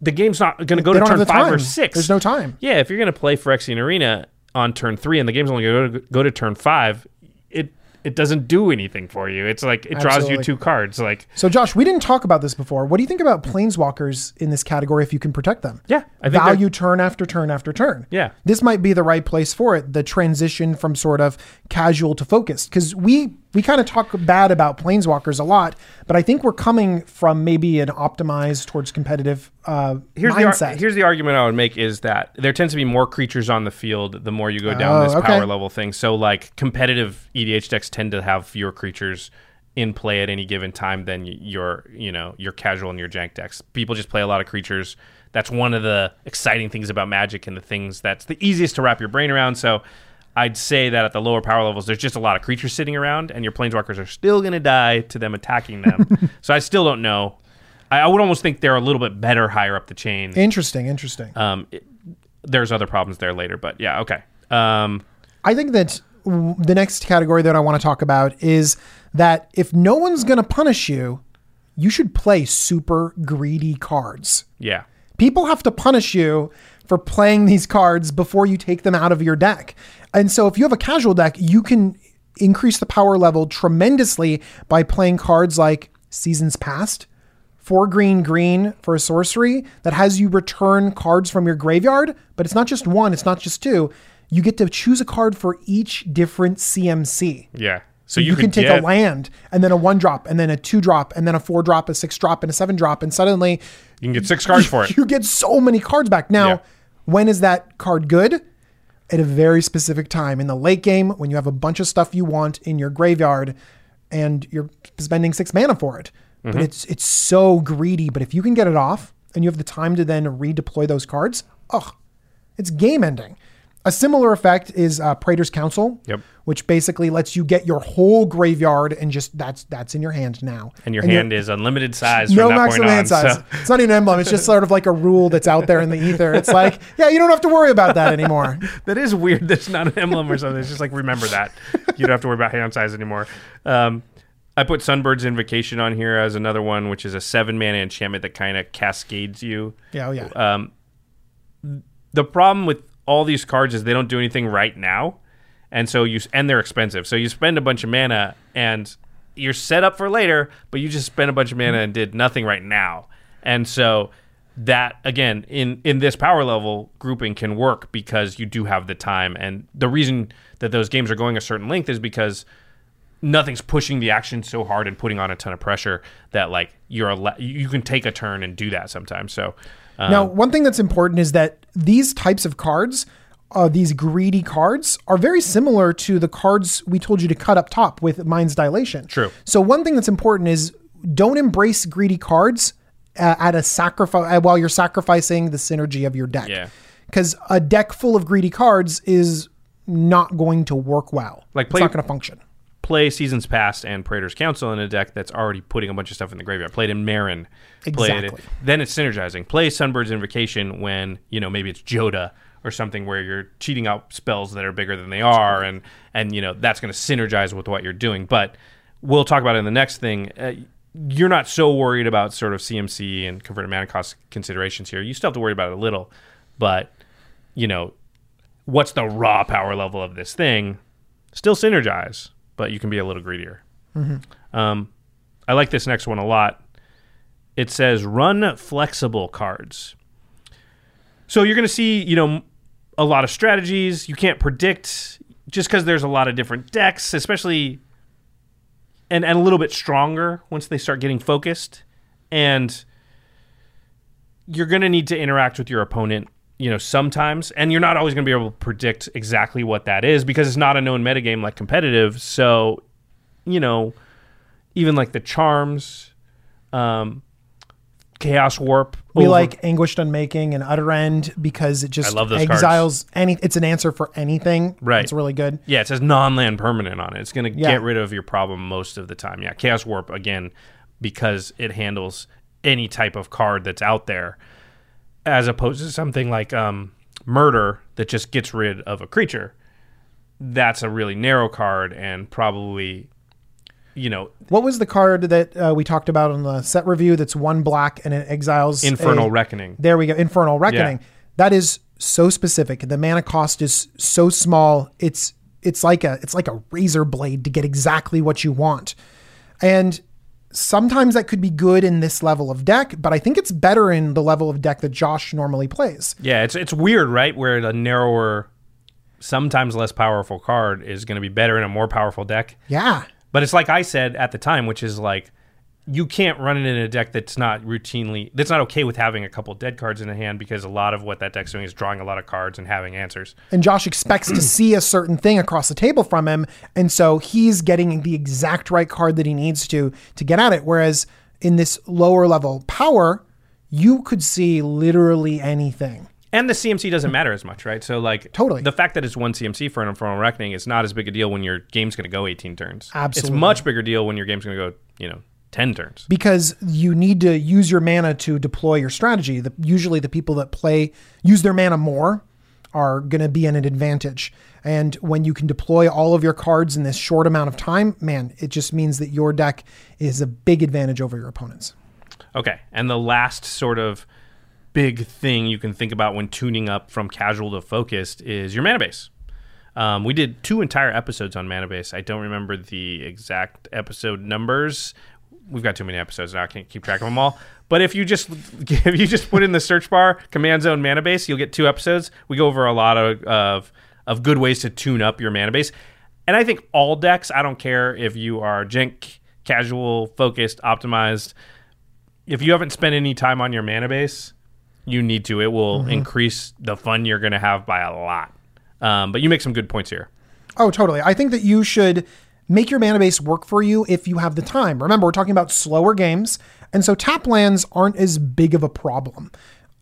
the game's not going to go they to turn five time. Or six. There's no time. Yeah, if you're going to play Phyrexian Arena on turn three and the game's only going to go to turn five, it it doesn't do anything for you. It's like it draws Absolutely. You two cards. Like So, Josh, we didn't talk about this before. What do you think about Planeswalkers in this category if you can protect them? Yeah. I think Value they're... turn after turn after turn. Yeah. This might be the right place for it, the transition from sort of casual to focused. Because we we kind of talk bad about planeswalkers a lot, but I think we're coming from maybe an optimized towards competitive uh, here's mindset. The ar- here's the argument I would make is that there tends to be more creatures on the field the more you go down oh, this okay. power level thing. So like competitive E D H decks tend to have fewer creatures in play at any given time than your, you know, your casual and your jank decks. People just play a lot of creatures. That's one of the exciting things about Magic and the things that's the easiest to wrap your brain around. So I'd say that at the lower power levels, there's just a lot of creatures sitting around, and your planeswalkers are still going to die to them attacking them. So I still don't know. I, I would almost think they're a little bit better higher up the chain. Interesting, interesting. Um, it, there's other problems there later, but yeah, okay. Um, I think that the next category that I want to talk about is that if no one's going to punish you, you should play super greedy cards. Yeah. People have to punish you for playing these cards before you take them out of your deck. And so if you have a casual deck, you can increase the power level tremendously by playing cards like Seasons Past, four green green for a sorcery that has you return cards from your graveyard, but it's not just one, it's not just two. You get to choose a card for each different C M C. Yeah. So you, you can take get... a land and then a one drop and then a two drop and then a four drop, a six drop and a seven drop. And suddenly you can get six cards for it. You get so many cards back. Now, yeah. When is that card good? At a very specific time in the late game when you have a bunch of stuff you want in your graveyard and you're spending six mana for it. Mm-hmm. But it's it's so greedy. But if you can get it off and you have the time to then redeploy those cards, oh, it's game ending. A similar effect is uh, Praetor's Council, yep. which basically lets you get your whole graveyard and just that's that's in your hand now. And your and hand is unlimited size. No from that maximum point hand on, size. So. It's not even an emblem. It's just sort of like a rule that's out there in the ether. It's like, yeah, you don't have to worry about that anymore. That is weird. That's not an emblem or something. It's just like, remember that. You don't have to worry about hand size anymore. Um, I put Sunbird's Invocation on here as another one, which is a seven mana enchantment that kind of cascades you. Yeah, oh yeah. Um, the problem with all these cards is they don't do anything right now, and so you and they're expensive. So you spend a bunch of mana and you're set up for later, but you just spent a bunch of mana and did nothing right now. And so that again in in this power level grouping can work because you do have the time. And the reason that those games are going a certain length is because nothing's pushing the action so hard and putting on a ton of pressure that like you're al- you can take a turn and do that sometimes. So. Um, now, one thing that's important is that these types of cards, uh, these greedy cards, are very similar to the cards we told you to cut up top with Mind's Dilation. True. So one thing that's important is don't embrace greedy cards uh, at a sacrifice while you're sacrificing the synergy of your deck. Yeah. Because a deck full of greedy cards is not going to work well. Like play, it's not going to function. Play Seasons Past and Praetor's Council in a deck that's already putting a bunch of stuff in the graveyard. Played in Marin. Exactly. Played it. Then it's synergizing. Play Sunbird's Invocation when, you know, maybe it's Joda or something where you're cheating out spells that are bigger than they are, and, and you know, that's going to synergize with what you're doing. But we'll talk about it in the next thing. Uh, you're not so worried about sort of C M C and converted mana cost considerations here. You still have to worry about it a little, but, you know, what's the raw power level of this thing? Still synergize, but you can be a little greedier. Mm-hmm. Um, I like this next one a lot. It says run flexible cards. So you're going to see, you know, a lot of strategies. You can't predict just because there's a lot of different decks, especially and, and a little bit stronger once they start getting focused. And you're going to need to interact with your opponent, you know, sometimes, and you're not always going to be able to predict exactly what that is because it's not a known metagame like competitive. So, you know, even like the charms, um, Chaos Warp. We over. like Anguished Unmaking and Utter End because it just I love those exiles cards. any. It's an answer for anything. Right. It's really good. Yeah, it says non-land permanent on it. It's going to yeah. get rid of your problem most of the time. Yeah, Chaos Warp, again, because it handles any type of card that's out there, as opposed to something like um, Murder that just gets rid of a creature. That's a really narrow card and probably, you know... What was the card that uh, we talked about in the set review that's one black and it exiles... Infernal a, Reckoning. There we go, Infernal Reckoning. Yeah. That is so specific. The mana cost is so small. It's it's like a it's like a razor blade to get exactly what you want. And... sometimes that could be good in this level of deck, but I think it's better in the level of deck that Josh normally plays. Yeah, it's it's weird, right? Where the narrower, sometimes less powerful card is going to be better in a more powerful deck. Yeah. But it's like I said at the time, which is like, you can't run it in a deck that's not routinely, that's not okay with having a couple dead cards in the hand, because a lot of what that deck's doing is drawing a lot of cards and having answers. And Josh expects to see a certain thing across the table from him. And so he's getting the exact right card that he needs to, to get at it. Whereas in this lower level power, you could see literally anything. And the C M C doesn't matter as much, right? So, like, totally. The fact that it's one C M C for an Infernal Reckoning is not as big a deal when your game's going to go eighteen turns. Absolutely. It's much bigger deal when your game's going to go, you know, ten turns. Because you need to use your mana to deploy your strategy. The, usually the people that play, use their mana more, are going to be in an advantage. And when you can deploy all of your cards in this short amount of time, man, it just means that your deck is a big advantage over your opponents. Okay. And the last sort of big thing you can think about when tuning up from casual to focused is your mana base. Um, we did two entire episodes on mana base. I don't remember the exact episode numbers. We've got too many episodes now. I can't keep track of them all. But if you just if you just put in the search bar Command Zone Mana Base, you'll get two episodes. We go over a lot of, of of good ways to tune up your mana base. And I think all decks, I don't care if you are jank, casual, focused, optimized. If you haven't spent any time on your mana base, you need to. It will mm-hmm. increase the fun you're going to have by a lot. Um, but you make some good points here. Oh, totally. I think that you should make your mana base work for you if you have the time. Remember, we're talking about slower games, and so tap lands aren't as big of a problem.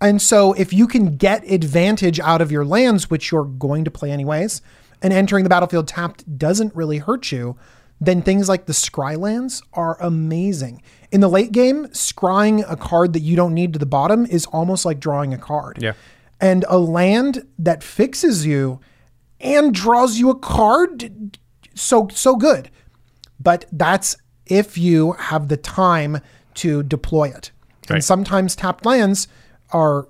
And so if you can get advantage out of your lands, which you're going to play anyways, and entering the battlefield tapped doesn't really hurt you, then things like the scry lands are amazing. In the late game, scrying a card that you don't need to the bottom is almost like drawing a card. Yeah. And a land that fixes you and draws you a card, so so good. But that's if you have the time to deploy it. Right. And sometimes tapped lands are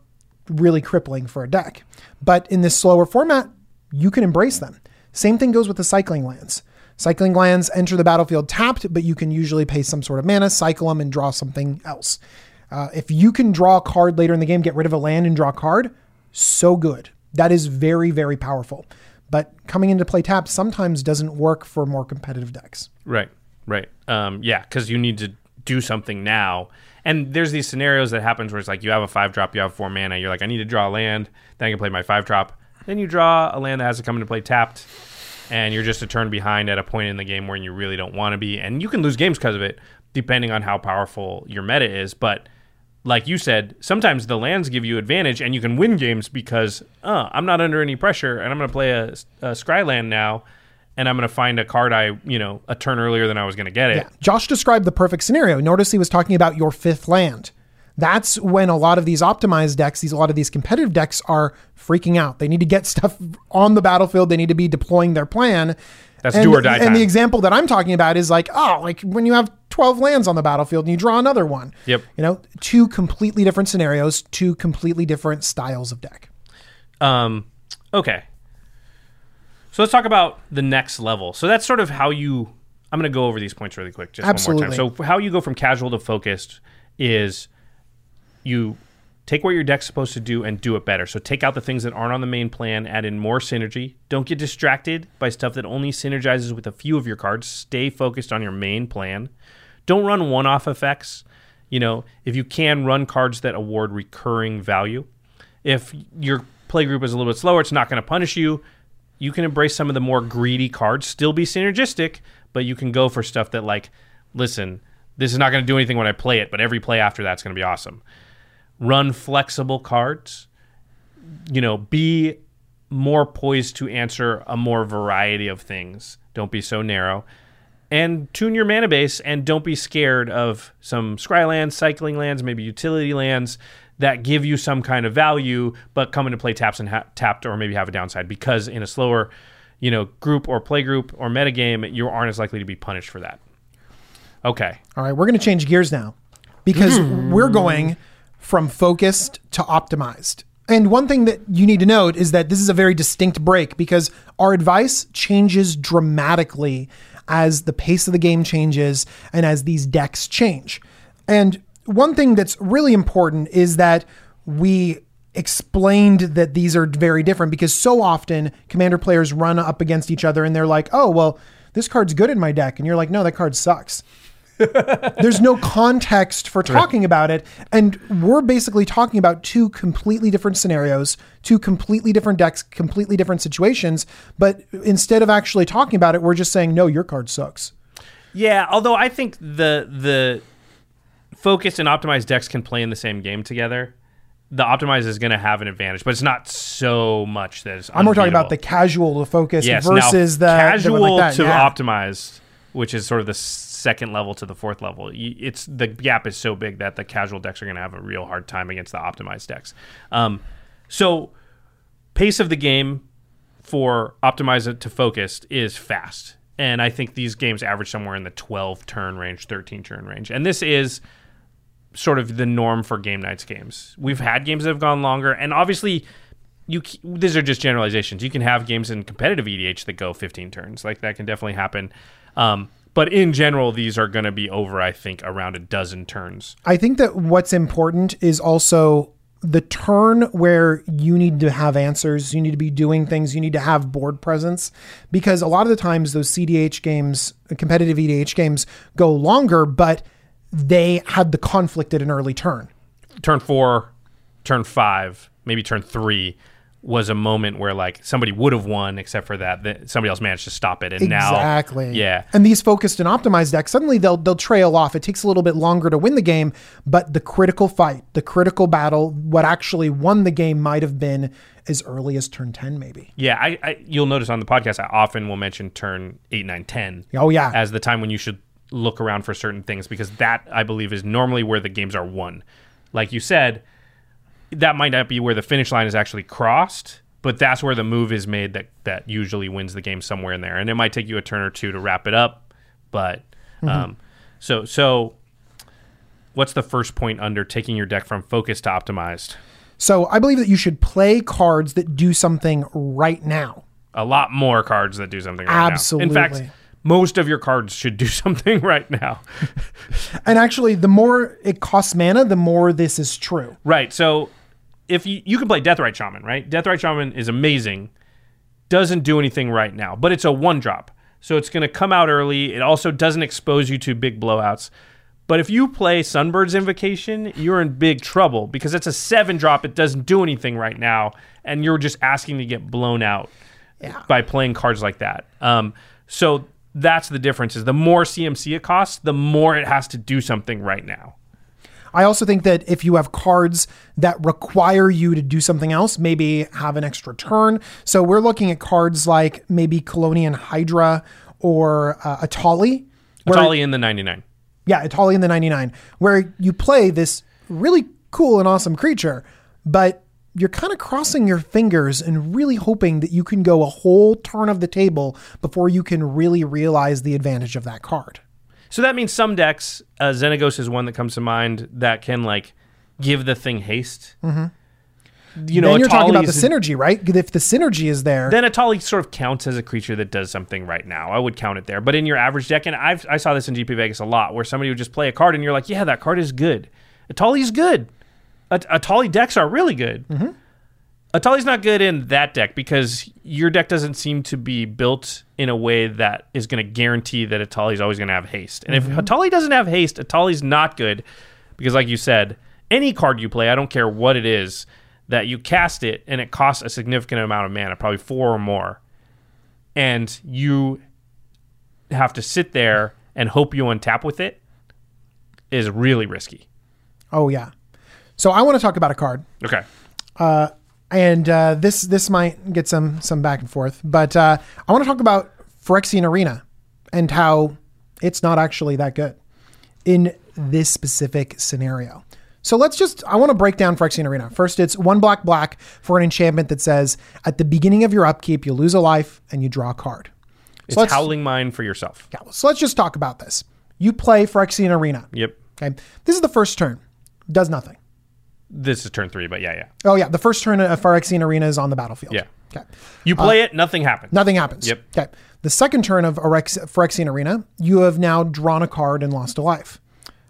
really crippling for a deck. But in this slower format, you can embrace them. Same thing goes with the cycling lands. Cycling lands enter the battlefield tapped, but you can usually pay some sort of mana, cycle them, and draw something else. Uh, if you can draw a card later in the game, get rid of a land and draw a card, so good. That is very, very powerful. But coming into play tapped sometimes doesn't work for more competitive decks. Right, right. Um, yeah, because you need to do something now. And there's these scenarios that happens where it's like you have a five-drop, you have four mana. You're like, I need to draw a land. Then I can play my five-drop. Then you draw a land that has to come into play tapped. And you're just a turn behind at a point in the game where you really don't want to be. And you can lose games because of it, depending on how powerful your meta is. But like you said, sometimes the lands give you advantage and you can win games because uh, I'm not under any pressure and I'm going to play a, a scry land now and I'm going to find a card I, you know, a turn earlier than I was going to get it. Yeah. Josh described the perfect scenario. Notice he was talking about your fifth land. That's when a lot of these optimized decks, these a lot of these competitive decks are freaking out. They need to get stuff on the battlefield. They need to be deploying their plan. That's and, do or die time. And the example that I'm talking about is like, oh, like when you have twelve lands on the battlefield and you draw another one. Yep. You know, two completely different scenarios, two completely different styles of deck. Um, okay. So let's talk about the next level. So that's sort of how you, I'm going to go over these points really quick. Just Absolutely. One more time. So how you go from casual to focused is, you take what your deck's supposed to do and do it better. So take out the things that aren't on the main plan, add in more synergy. Don't get distracted by stuff that only synergizes with a few of your cards. Stay focused on your main plan. Don't run one-off effects. You know, if you can, run cards that award recurring value. If your play group is a little bit slower, it's not going to punish you. You can embrace some of the more greedy cards, still be synergistic, but you can go for stuff that like, listen, this is not going to do anything when I play it, but every play after that's going to be awesome. Run flexible cards, you know, be more poised to answer a more variety of things. Don't be so narrow. And tune your mana base and don't be scared of some scry lands, cycling lands, maybe utility lands that give you some kind of value, but come into play taps and ha- tapped or maybe have a downside because in a slower, you know, group or play group or metagame, you aren't as likely to be punished for that. Okay. All right. We're going to change gears now because we're going from focused to optimized. And one thing that you need to note is that this is a very distinct break because our advice changes dramatically as the pace of the game changes and as these decks change. And one thing that's really important is that we explained that these are very different because so often Commander players run up against each other and they're like, oh, well, this card's good in my deck. And you're like, no, that card sucks. There's no context for talking right. about it. And we're basically talking about two completely different scenarios, two completely different decks, completely different situations. But instead of actually talking about it, we're just saying, no, your card sucks. Yeah, although I think the the focused and optimized decks can play in the same game together. The optimized is going to have an advantage, but it's not so much that it's I'm more talking about the casual to focus yes, versus the casual the like that. to yeah. optimized, which is sort of the second level to the fourth level. It's the gap is so big that the casual decks are going to have a real hard time against the optimized decks. Um, so pace of the game for optimized to focused is fast. And I think these games average somewhere in the twelve turn range, thirteen turn range. And this is sort of the norm for game nights games. We've had games that have gone longer. And obviously, you these are just generalizations. You can have games in competitive E D H that go fifteen turns. Like, that can definitely happen. Um, but in general, these are going to be over, I think, around a dozen turns. I think that what's important is also the turn where you need to have answers, you need to be doing things, you need to have board presence, because a lot of the times those C D H games, competitive E D H games, go longer, but they had the conflict at an early turn. Turn four, turn five, maybe turn three was a moment where like somebody would have won, except for that, that somebody else managed to stop it, and exactly. now yeah. And these focused and optimized decks, suddenly they'll they'll trail off. It takes a little bit longer to win the game, but the critical fight, the critical battle, what actually won the game might have been as early as turn ten, maybe. Yeah, I, I you'll notice on the podcast I often will mention turn eight, nine, ten. Oh yeah, as the time when you should look around for certain things, because that, I believe, is normally where the games are won. Like you said, that might not be where the finish line is actually crossed, but that's where the move is made that that usually wins the game, somewhere in there. And it might take you a turn or two to wrap it up, but mm-hmm. um, so so what's the first point under taking your deck from focused to optimized? So I believe that you should play cards that do something right now. A lot more cards that do something right Absolutely. now. Absolutely. In fact, most of your cards should do something right now. And actually, the more it costs mana, the more this is true. Right. So if you, you can play Deathrite Shaman, right? Deathrite Shaman is amazing. Doesn't do anything right now, but it's a one drop. So it's going to come out early. It also doesn't expose you to big blowouts. But if you play Sunbird's Invocation, you're in big trouble, because it's a seven drop. It doesn't do anything right now. And you're just asking to get blown out yeah. by playing cards like that. Um, so... That's the difference, is the more C M C it costs, the more it has to do something right now. I also think that if you have cards that require you to do something else, maybe have an extra turn. So we're looking at cards like maybe Colonian Hydra or uh, Atali. Atali in the ninety-nine. Yeah, Atali in the ninety-nine, where you play this really cool and awesome creature, but you're kind of crossing your fingers and really hoping that you can go a whole turn of the table before you can really realize the advantage of that card. So that means some decks, uh, Xenagos is one that comes to mind, that can like give the thing haste. Mm-hmm. You know, then you're Atali's talking about the synergy, right? If the synergy is there, then Atali sort of counts as a creature that does something right now. I would count it there. But in your average deck, and I've, I saw this in G P Vegas a lot, where somebody would just play a card and you're like, yeah, that card is good. Atali's good. At- Atali decks are really good. Mm-hmm. Atali's not good in that deck, because your deck doesn't seem to be built in a way that is going to guarantee that Atali's always going to have haste. And mm-hmm. if Atali doesn't have haste, Atali's not good, because like you said, any card you play, I don't care what it is, that you cast it and it costs a significant amount of mana, probably four or more, and you have to sit there and hope you untap with it, is really risky. Oh, yeah. So I want to talk about a card. Okay. Uh, and uh, this this might get some some back and forth, but uh, I want to talk about Phyrexian Arena and how it's not actually that good in this specific scenario. So let's just, I want to break down Phyrexian Arena. First, it's one black black for an enchantment that says, at the beginning of your upkeep, you lose a life and you draw a card. It's so Howling Mind for yourself. Yeah, so let's just talk about this. You play Phyrexian Arena. Yep. Okay. This is the first turn. Does nothing. This is turn three, but yeah, yeah. Oh, yeah. The first turn of Phyrexian Arena is on the battlefield. Yeah. Okay. You play uh, it, nothing happens. Nothing happens. Yep. Okay. The second turn of Phyrexian Arena, you have now drawn a card and lost a life.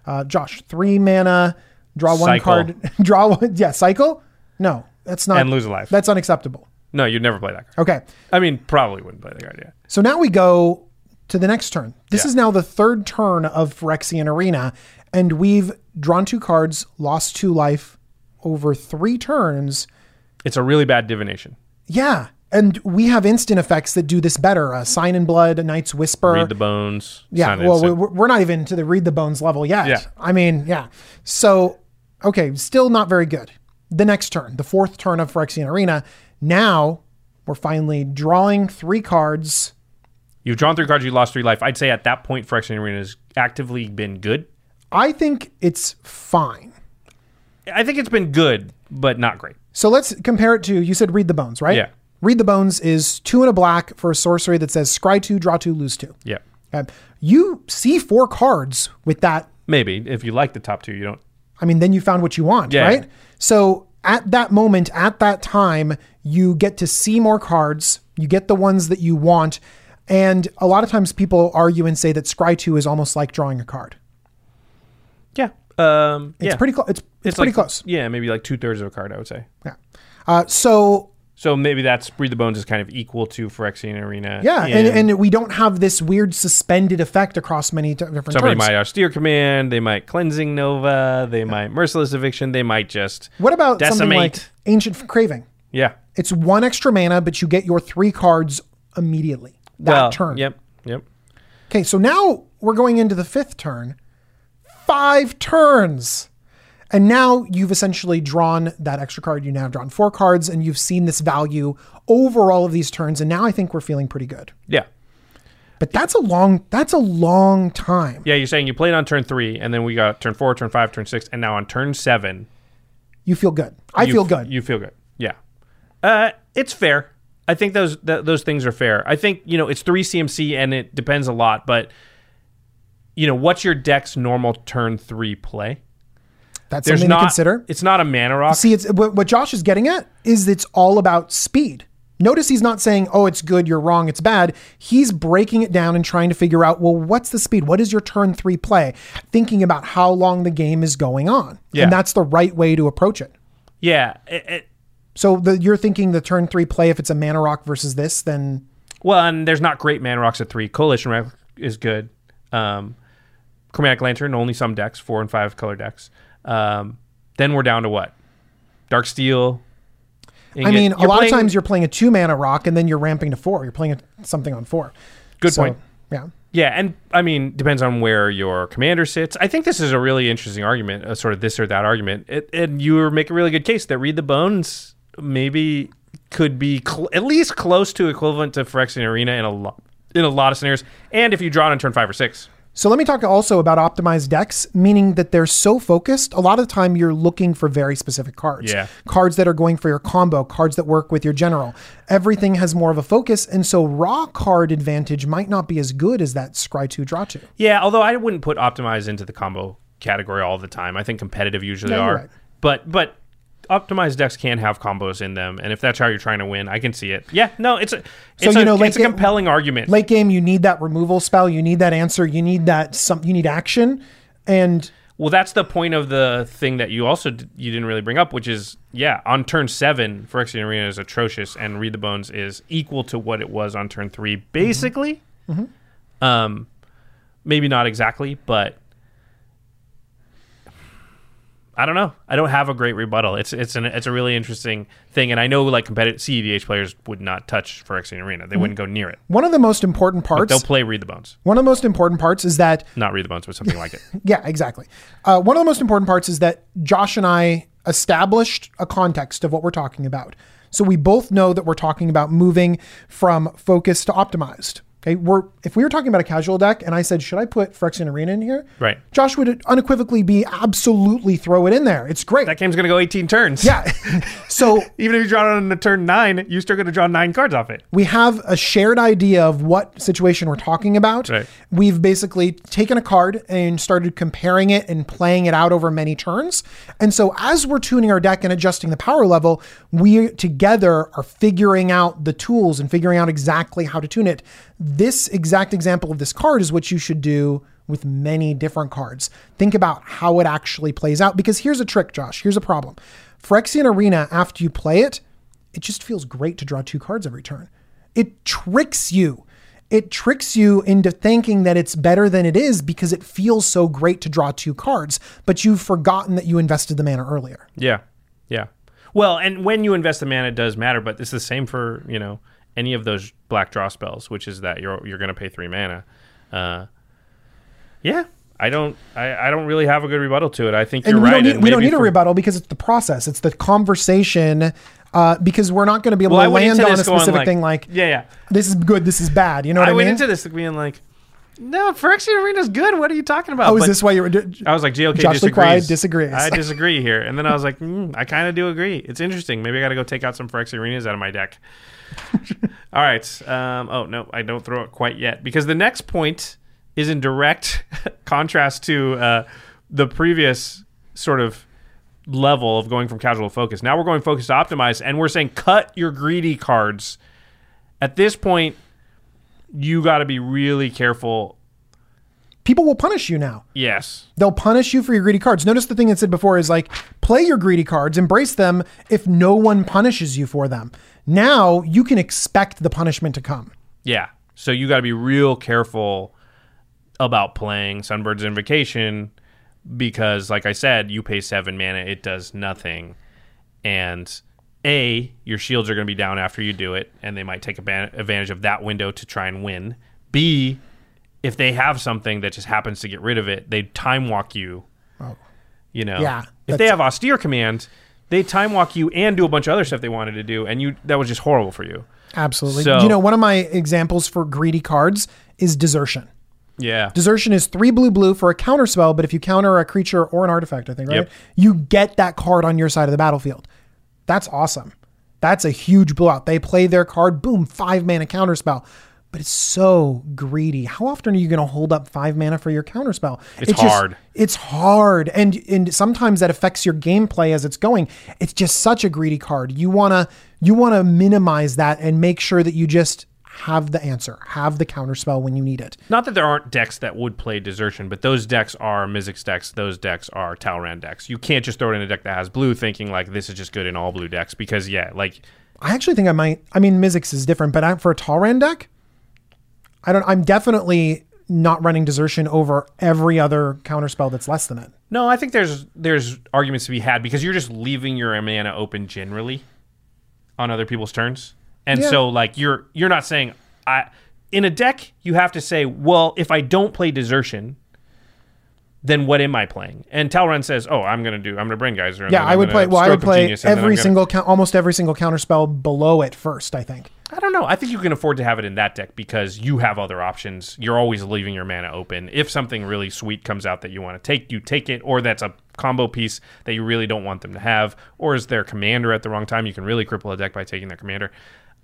Uh, Josh, three mana, draw one cycle. card. Draw one. Yeah, cycle? No, that's not. And lose a life. That's unacceptable. No, you'd never play that card. Okay. I mean, probably wouldn't play that card, yeah. So now we go to the next turn. This yeah. is now the third turn of Phyrexian Arena, and we've drawn two cards, lost two life over three turns. It's a really bad divination. Yeah. And we have instant effects that do this better. Uh, Sign in Blood, Knight's Whisper. Read the Bones. Yeah, well, we, we're not even to the Read the Bones level yet. Yeah. I mean, yeah. So, okay, still not very good. The next turn, the fourth turn of Phyrexian Arena. Now, we're finally drawing three cards. You've drawn three cards, you lost three life. I'd say at that point, Phyrexian Arena has actively been good. I think it's fine. I think it's been good, but not great. So let's compare it to, you said Read the Bones, right? Yeah. Read the Bones is two and a black for a sorcery that says scry two, draw two, lose two. Yeah. Okay. You see four cards with that. Maybe if you like the top two, you don't. I mean, then you found what you want, yeah. right? So at that moment, at that time, you get to see more cards. You get the ones that you want. And a lot of times people argue and say that scry two is almost like drawing a card. Yeah. Um, it's yeah. pretty close. It's, it's, it's pretty like, close. Yeah. Maybe like two thirds of a card, I would say. Yeah. Uh, so So maybe that's Breathe the Bones is kind of equal to Phyrexian Arena. Yeah, and, and we don't have this weird suspended effect across many t- different Somebody turns. Somebody might Austere Command, they might Cleansing Nova, they yeah. might Merciless Eviction, they might just What about decimate. Something like Ancient Craving? Yeah. It's one extra mana, but you get your three cards immediately that well, turn. Yep, yep. Okay, so now we're going into the fifth turn. Five turns. And now you've essentially drawn that extra card. You now have drawn four cards and you've seen this value over all of these turns. And now I think we're feeling pretty good. Yeah. But that's a long, that's a long time. Yeah. You're saying you played on turn three and then we got turn four, turn five, turn six. And now on turn seven, you feel good. I feel good. You feel good. Yeah. Uh, it's fair. I think those, th- those things are fair. I think, you know, it's three C M C and it depends a lot, but you know, what's your deck's normal turn three play? That's There's something not, to consider. It's not a mana rock. See, it's, what Josh is getting at is it's all about speed. Notice he's not saying, oh, it's good, you're wrong, it's bad. He's breaking it down and trying to figure out, well, what's the speed? What is your turn three play? Thinking about how long the game is going on. Yeah. And that's the right way to approach it. Yeah. It, it, so the, you're thinking the turn three play, if it's a mana rock versus this, then... Well, and there's not great mana rocks at three. Coalition is good. Um, Chromatic Lantern, only some decks, four and five color decks. Um, then we're down to what? Dark Steel. I mean, a lot of times you're playing a two mana rock and then you're ramping to four. You're playing something on four. Good point. Yeah. Yeah. And I mean, depends on where your commander sits. I think this is a really interesting argument, a sort of this or that argument. It, and you make a really good case that Read the Bones maybe could be cl- at least close to equivalent to Phyrexian Arena in a lot, in a lot of scenarios. And if you draw it on turn five or six. So let me talk also about optimized decks, meaning that they're so focused. A lot of the time you're looking for very specific cards, yeah. cards that are going for your combo, cards that work with your general. Everything has more of a focus. And so raw card advantage might not be as good as that scry two, draw two. Yeah. Although I wouldn't put optimized into the combo category all the time. I think competitive usually yeah, are, right. but, but optimized decks can have combos in them. And if that's how you're trying to win, I can see it. Yeah, no, it's a, it's so, you know, a, it's a compelling game, argument. Late game, you need that removal spell. You need that answer. You need that, some, you need action. And well, that's the point of the thing that you also, d- you didn't really bring up, which is, yeah, on turn seven, Phyrexian Arena is atrocious and Read the Bones is equal to what it was on turn three, basically. Mm-hmm. Um, maybe not exactly, but I don't know. I don't have a great rebuttal. It's it's an it's a really interesting thing, and I know like competitive C E D H players would not touch Phyrexian Arena. They mm-hmm. wouldn't go near it. One of the most important parts. But they'll play Read the Bones. One of the most important parts is that not Read the Bones, but something like it. Yeah, exactly. Uh, one of the most important parts is that Josh and I established a context of what we're talking about. So we both know that we're talking about moving from focused to optimized. Okay, we're if we were talking about a casual deck and I said, should I put Phyrexian Arena in here? Right. Josh would unequivocally be absolutely throw it in there. It's great. That game's going to go eighteen turns. Yeah. So even if you draw it on a turn nine, you're still going to draw nine cards off it. We have a shared idea of what situation we're talking about. Right. We've basically taken a card and started comparing it and playing it out over many turns. And so as we're tuning our deck and adjusting the power level, we together are figuring out the tools and figuring out exactly how to tune it. This exact example of this card is what you should do with many different cards. Think about how it actually plays out, because here's a trick, Josh. Here's a problem. Phyrexian Arena, after you play it, it just feels great to draw two cards every turn. It tricks you. it tricks you into thinking that it's better than it is because it feels so great to draw two cards, but you've forgotten that you invested the mana earlier. Yeah, yeah. Well, and when you invest the mana, it does matter, but it's the same for, you know, any of those black draw spells, which is that you're you're going to pay three mana. Uh, yeah. I don't I, I don't really have a good rebuttal to it. I think you're and we right. Don't need, we don't need for, a rebuttal because it's the process. It's the conversation uh, because we're not going to be able well, to land on a specific like, thing like, yeah, yeah, this is good, this is bad. You know what I, I mean? I went into this being like, no, Phyrexian Arena's good. What are you talking about? Oh, is but this why you're... I was like, G L K Josh Lee Kwai disagrees. I disagree here. And then I was like, mm, I kind of do agree. It's interesting. Maybe I got to go take out some Phyrexian Arenas out of my deck. All right. Um, oh, no, I don't throw it quite yet because the next point is in direct contrast to uh, the previous sort of level of going from casual to focus. Now we're going focus to optimize, and we're saying cut your greedy cards. At this point, you got to be really careful. People will punish you now. Yes. They'll punish you for your greedy cards. Notice the thing that said before is like, play your greedy cards, embrace them if no one punishes you for them. Now you can expect the punishment to come. Yeah. So you got to be real careful about playing Sunbird's Invocation because, like I said, you pay seven mana, it does nothing. And A, your shields are going to be down after you do it, and they might take advantage of that window to try and win. B, if they have something that just happens to get rid of it, they time walk you. Oh. You know, yeah, if they have austere command, they time walk you and do a bunch of other stuff they wanted to do, and you that was just horrible for you. Absolutely. So, you know, one of my examples for greedy cards is Desertion. Yeah. Desertion is three blue blue for a counter spell, but if you counter a creature or an artifact, I think, right? Yep. You get that card on your side of the battlefield. That's awesome. That's a huge blowout. They play their card, boom, five mana counter spell. But it's so greedy. How often are you going to hold up five mana for your counter spell? It's, it's hard. Just, it's hard. And and sometimes that affects your gameplay as it's going. It's just such a greedy card. You wanna you wanna minimize that and make sure that you just have the answer, have the counterspell when you need it. Not that there aren't decks that would play Desertion, but those decks are Mizzix decks, those decks are Talran decks. You can't just throw it in a deck that has blue thinking like this is just good in all blue decks because, yeah, like... I actually think I might... I mean, Mizzix is different, but I, for a Talran deck, I don't, I'm definitely not running Desertion over every other counterspell that's less than it. No, I think there's there's arguments to be had because you're just leaving your mana open generally on other people's turns. And yeah. so, like, you're you're not saying, I in a deck, you have to say, well, if I don't play Desertion, then what am I playing? And Talran says, oh, I'm gonna do, I'm gonna bring Geyser. Yeah, I would play. Well, I would play every single, gonna... almost every single counterspell below it first. I think. I don't know. I think you can afford to have it in that deck because you have other options. You're always leaving your mana open. If something really sweet comes out that you want to take, you take it, or that's a combo piece that you really don't want them to have, or is their commander at the wrong time? You can really cripple a deck by taking their commander.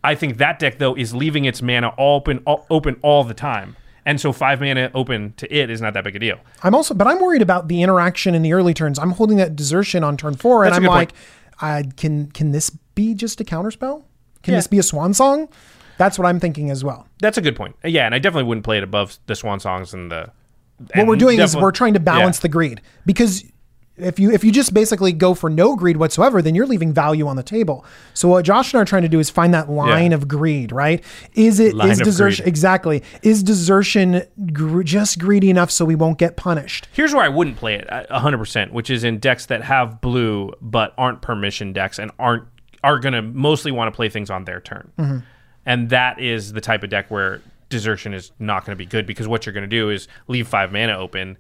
I think that deck, though, is leaving its mana all open, all, open all the time. And so five mana open to it is not that big a deal. I'm also, but I'm worried about the interaction in the early turns. I'm holding that Desertion on turn four, That's and I'm like, I, can can this be just a counterspell? Can yeah. this be a swan song? That's what I'm thinking as well. That's a good point. Yeah, and I definitely wouldn't play it above the swan songs and the... And what we're doing is we're trying to balance yeah. the greed. Because... If you if you just basically go for no greed whatsoever, then you're leaving value on the table. So what Josh and I are trying to do is find that line yeah. of greed, right? Is it line is desertion exactly? Is Desertion gr- just greedy enough so we won't get punished? Here's where I wouldn't play it one hundred percent, which is in decks that have blue but aren't permission decks and aren't are gonna mostly want to play things on their turn, mm-hmm. and that is the type of deck where Desertion is not going to be good because what you're going to do is leave five mana open,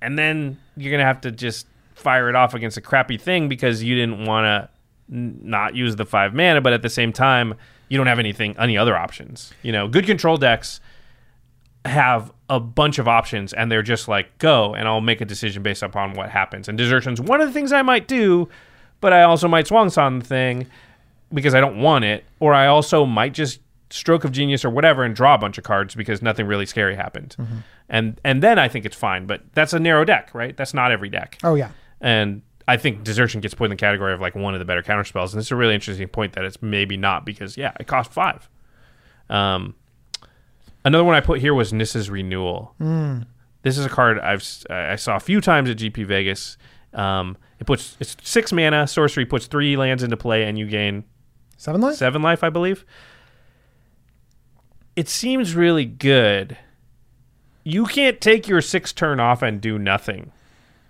and then you're going to have to just fire it off against a crappy thing because you didn't want to n- not use the five mana, but at the same time, you don't have anything, any other options. You know, good control decks have a bunch of options and they're just like, go, and I'll make a decision based upon what happens. And Desertion's one of the things I might do, but I also might swan song the thing because I don't want it, or I also might just stroke of genius or whatever and draw a bunch of cards because nothing really scary happened. Mm-hmm. And and then I think it's fine, but that's a narrow deck, right? That's not every deck. Oh, yeah. And I think Desertion gets put in the category of like one of the better counterspells. And it's a really interesting point that it's maybe not because, yeah, it cost five. Um, another one I put here was Nissa's Renewal. Mm. This is a card I've I saw a few times at G P Vegas. Um, it puts it's six mana, sorcery, puts three lands into play, and you gain seven life. Seven life, I believe. it seems really good. You can't take your six turn off and do nothing.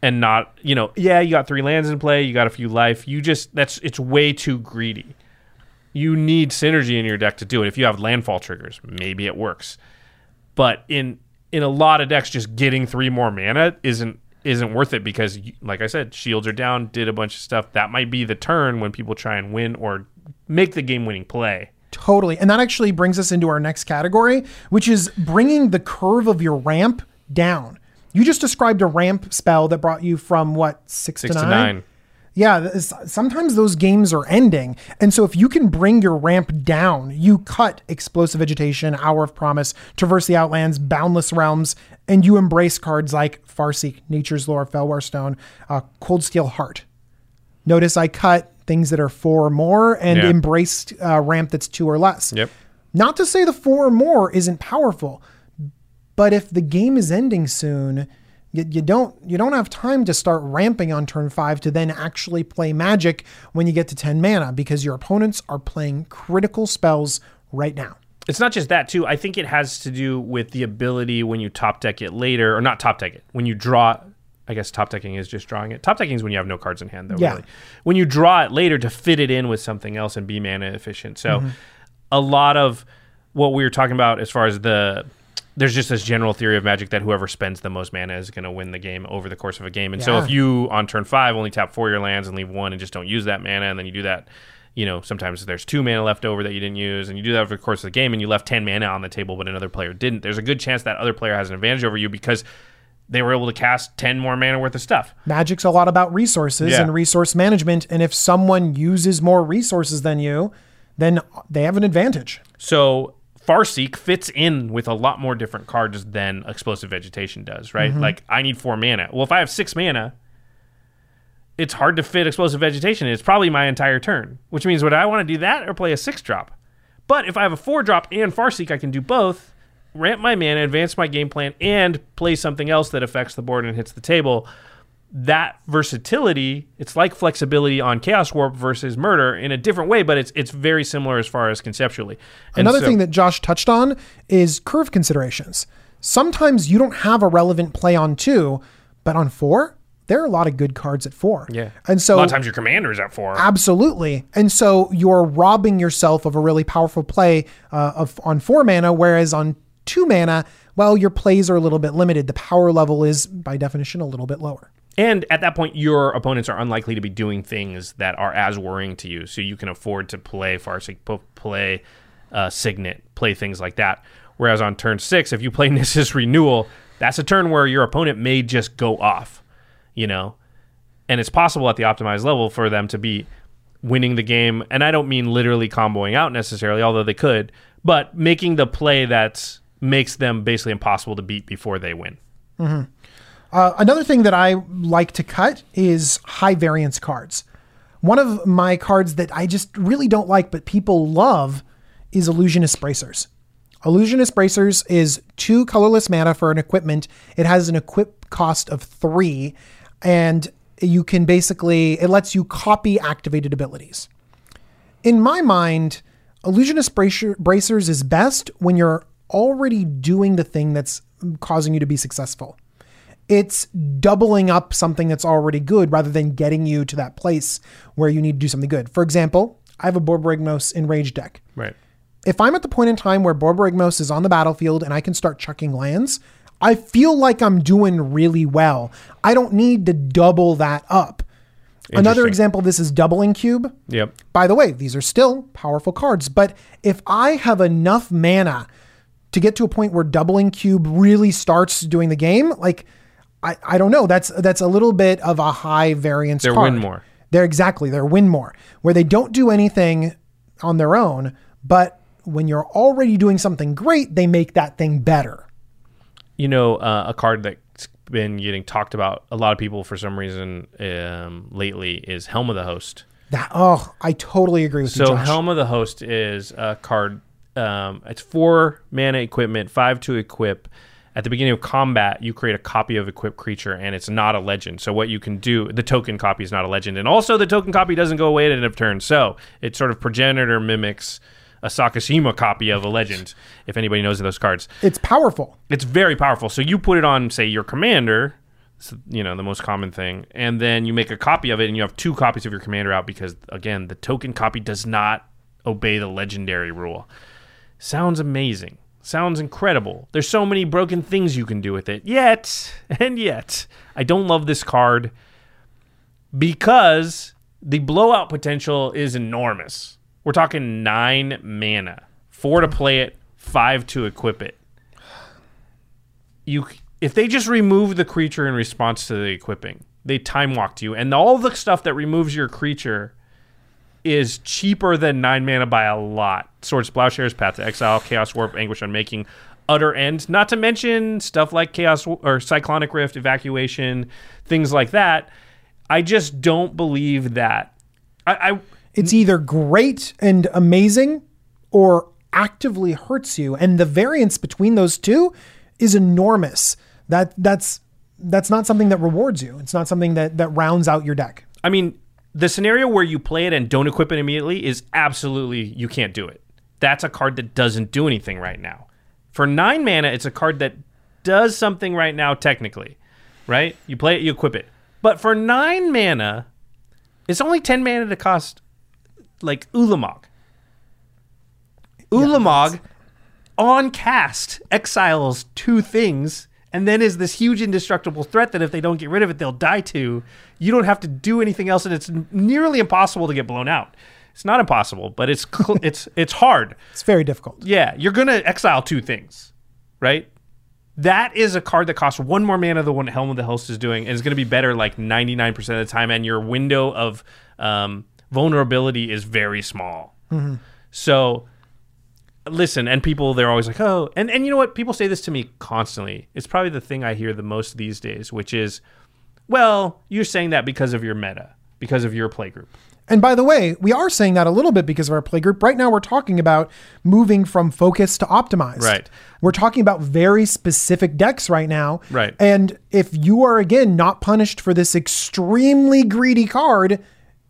And not, you know, yeah, you got three lands in play, you got a few life. You just, that's, it's way too greedy. You need synergy in your deck to do it. If you have landfall triggers, maybe it works. But in in a lot of decks, just getting three more mana isn't isn't worth it because, like I said, shields are down, did a bunch of stuff. That might be the turn when people try and win or make the game-winning play. Totally. And that actually brings us into our next category, which is bringing the curve of your ramp down. You just described a ramp spell that brought you from, what, six, six to nine? To nine. Yeah, sometimes those games are ending. And so if you can bring your ramp down, you cut Explosive Vegetation, Hour of Promise, Traverse the Outlands, Boundless Realms, and you embrace cards like Farseek, Nature's Lore, Felwar Stone, uh, Cold Steel Heart. Notice I cut things that are four or more and yeah. embraced uh, ramp that's two or less. Yep. Not to say the four or more isn't powerful, but if the game is ending soon, you, you don't you don't have time to start ramping on turn five to then actually play Magic when you get to ten mana because your opponents are playing critical spells right now. It's not just that, too. I think it has to do with the ability when you top deck it later, or not top deck it, when you draw, I guess top decking is just drawing it. Top decking is when you have no cards in hand, though, yeah. really. When you draw it later to fit it in with something else and be mana efficient. So mm-hmm. a lot of what we were talking about as far as the... There's just this general theory of Magic that whoever spends the most mana is going to win the game over the course of a game. And yeah. so if you, on turn five, only tap four of your lands and leave one and just don't use that mana, and then you do that, you know, sometimes there's two mana left over that you didn't use, and you do that over the course of the game, and you left ten mana on the table, but another player didn't. There's a good chance that other player has an advantage over you because they were able to cast ten more mana worth of stuff. Magic's a lot about resources yeah. and resource management, and if someone uses more resources than you, then they have an advantage. So... Farseek fits in with a lot more different cards than Explosive Vegetation does, right? Mm-hmm. Like, I need four mana. Well, if I have six mana, it's hard to fit Explosive Vegetation. It's probably my entire turn, which means would I want to do that or play a six-drop? But if I have a four-drop and Farseek, I can do both, ramp my mana, advance my game plan, and play something else that affects the board and hits the table. That versatility, it's like flexibility on Chaos Warp versus Murder in a different way, but it's it's very similar as far as conceptually. And Another so, thing that Josh touched on is curve considerations. Sometimes you don't have a relevant play on two, but on four, there are a lot of good cards at four. Yeah. And so a lot of times your commander is at four. Absolutely. And so you're robbing yourself of a really powerful play uh, of on four mana, whereas on two mana, well, your plays are a little bit limited. The power level is, by definition, a little bit lower. And at that point, your opponents are unlikely to be doing things that are as worrying to you. So you can afford to play Farseek, play uh, Signet, play things like that. Whereas on turn six, if you play Nissa's Renewal, that's a turn where your opponent may just go off, you know? And it's possible at the optimized level for them to be winning the game. And I don't mean literally comboing out necessarily, although they could, but making the play that makes them basically impossible to beat before they win. Mm-hmm. Uh, another thing that I like to cut is high variance cards. One of my cards that I just really don't like, but people love, is Illusionist Bracers. Illusionist Bracers is two colorless mana for an equipment. It has an equip cost of three, and you can basically, it lets you copy activated abilities. In my mind, Illusionist Bracer, Bracers is best when you're already doing the thing that's causing you to be successful. It's doubling up something that's already good rather than getting you to that place where you need to do something good. For example, I have a Borborygmos Enrage deck. Right. If I'm at the point in time where Borborygmos is on the battlefield and I can start chucking lands, I feel like I'm doing really well. I don't need to double that up. Another example, this is Doubling Cube. Yep. By the way, these are still powerful cards, but if I have enough mana to get to a point where Doubling Cube really starts doing the game, like... I, I don't know. That's that's a little bit of a high variance card. They're win more. They're exactly. They're win more. Where they don't do anything on their own, but when you're already doing something great, they make that thing better. You know, uh, a card that's been getting talked about a lot of people for some reason um, lately is Helm of the Host. That, oh, I totally agree with so you, So Helm of the Host is a card. Um, it's four mana equipment, five to equip. At the beginning of combat, you create a copy of equipped creature, and it's not a legend. So what you can do, the token copy is not a legend. And also the token copy doesn't go away at the end of turn. So it sort of progenitor mimics a Sakashima copy of a Legend, if anybody knows those cards. It's powerful. It's very powerful. So you put it on, say, your commander, you know, the most common thing, and then you make a copy of it, and you have two copies of your commander out because, again, the token copy does not obey the legendary rule. Sounds amazing. Sounds incredible. There's so many broken things you can do with it. Yet, and yet, I don't love this card because the blowout potential is enormous. We're talking nine mana. Four to play it, five to equip it. You, if they just remove the creature in response to the equipping, they time walked you, and all the stuff that removes your creature is cheaper than nine mana by a lot. Swords, Plowshares, Path to Exile, Chaos Warp, Anguish Unmaking, Utter End. Not to mention stuff like Chaos or Cyclonic Rift, Evacuation, things like that. I just don't believe that. I, I it's either great and amazing, or actively hurts you, and the variance between those two is enormous. That that's that's not something that rewards you. It's not something that that rounds out your deck. I mean, the scenario where you play it and don't equip it immediately is absolutely, you can't do it. That's a card that doesn't do anything right now. For nine mana, it's a card that does something right now technically, right? You play it, you equip it. But for nine mana, it's only ten mana to cost, like, Ulamog. Ulamog, yeah, on cast, exiles two things, and then is this huge indestructible threat that if they don't get rid of it, they'll die to. You don't have to do anything else, and it's nearly impossible to get blown out. It's not impossible, but it's cl- it's it's hard. It's very difficult. Yeah, you're going to exile two things, right? That is a card that costs one more mana than what Helm of the Host is doing, and it's going to be better like ninety-nine percent of the time, and your window of um, vulnerability is very small. Mm-hmm. So... Listen, and people, they're always like, oh, and, and you know what? People say this to me constantly. It's probably the thing I hear the most these days, which is, well, you're saying that because of your meta, because of your playgroup. And by the way, we are saying that a little bit because of our playgroup. Right now, we're talking about moving from focused to optimized. Right. We're talking about very specific decks right now. Right. And if you are, again, not punished for this extremely greedy card,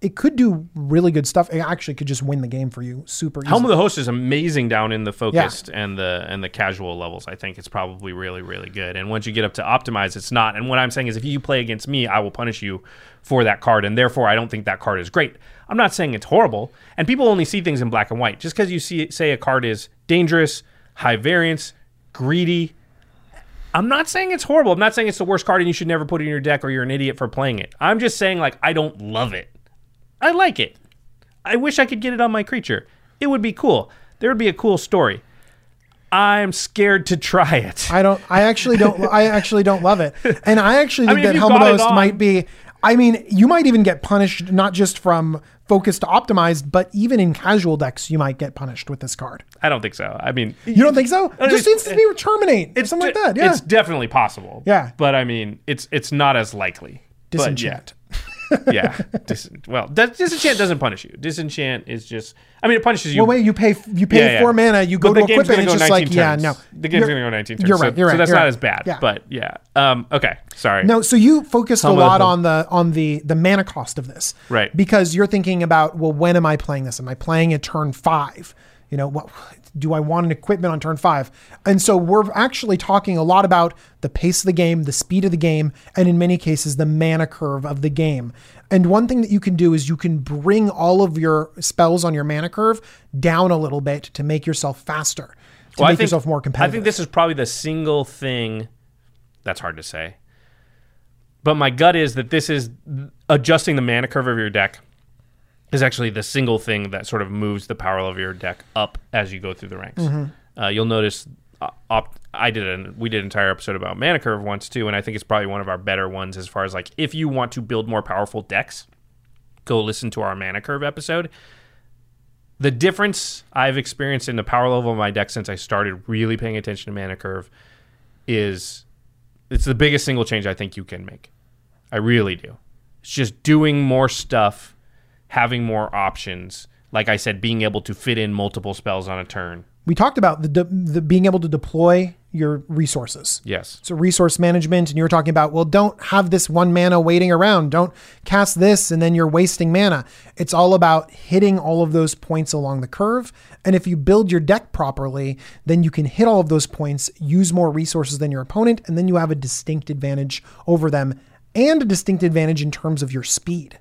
it could do really good stuff. It actually could just win the game for you super easily. Helm of the Host is amazing down in the focused yeah. and the and the casual levels. I think it's probably really, really good. And once you get up to optimize, it's not. And what I'm saying is if you play against me, I will punish you for that card. And therefore, I don't think that card is great. I'm not saying it's horrible. And people only see things in black and white. Just because you see say a card is dangerous, high variance, greedy, I'm not saying it's horrible. I'm not saying it's the worst card and you should never put it in your deck or you're an idiot for playing it. I'm just saying, like, I don't love it. I like it. I wish I could get it on my creature. It would be cool. There would be a cool story. I'm scared to try it. I don't. I actually don't. I actually don't love it. And I actually think I mean, that Helm of the Host might be. I mean, you might even get punished not just from focused to optimized, but even in casual decks, you might get punished with this card. I don't think so. I mean, you don't think so? It just seems to be terminate. It's something de- like that. Yeah, it's definitely possible. Yeah, but I mean, it's it's not as likely. Disenchant. yeah. Dis- well, dis- disenchant doesn't punish you. Disenchant is just. I mean, it punishes you. Well, wait. You pay. You pay yeah, yeah. four mana. You go to equip it. It's just like turns. yeah, no. The game's going to go nineteen turns. You're right. You're so, right. So that's you're not right. as bad. Yeah. But yeah. Um, okay. Sorry. No. So you focused Home a lot the on the on the the mana cost of this, right? Because you're thinking about, well, when am I playing this? Am I playing it turn five? You know, what do I want an equipment on turn five? And so we're actually talking a lot about the pace of the game, the speed of the game, and in many cases, the mana curve of the game. And one thing that you can do is you can bring all of your spells on your mana curve down a little bit to make yourself faster, to well, make think, yourself more competitive. I think this is probably the single thing that's hard to say. But my gut is that this is adjusting the mana curve of your deck is actually the single thing that sort of moves the power level of your deck up as you go through the ranks. Mm-hmm. Uh, you'll notice uh, op- I did an, we did an entire episode about mana curve once too, and I think it's probably one of our better ones as far as like if you want to build more powerful decks, go listen to our mana curve episode. The difference I've experienced in the power level of my deck since I started really paying attention to mana curve is it's the biggest single change I think you can make. I really do. It's just doing more stuff, having more options, like I said, being able to fit in multiple spells on a turn. We talked about the, de- the being able to deploy your resources. Yes. So resource management, and you were talking about, well, don't have this one mana waiting around. Don't cast this and then you're wasting mana. It's all about hitting all of those points along the curve. And if you build your deck properly, then you can hit all of those points, use more resources than your opponent, and then you have a distinct advantage over them and a distinct advantage in terms of your speed.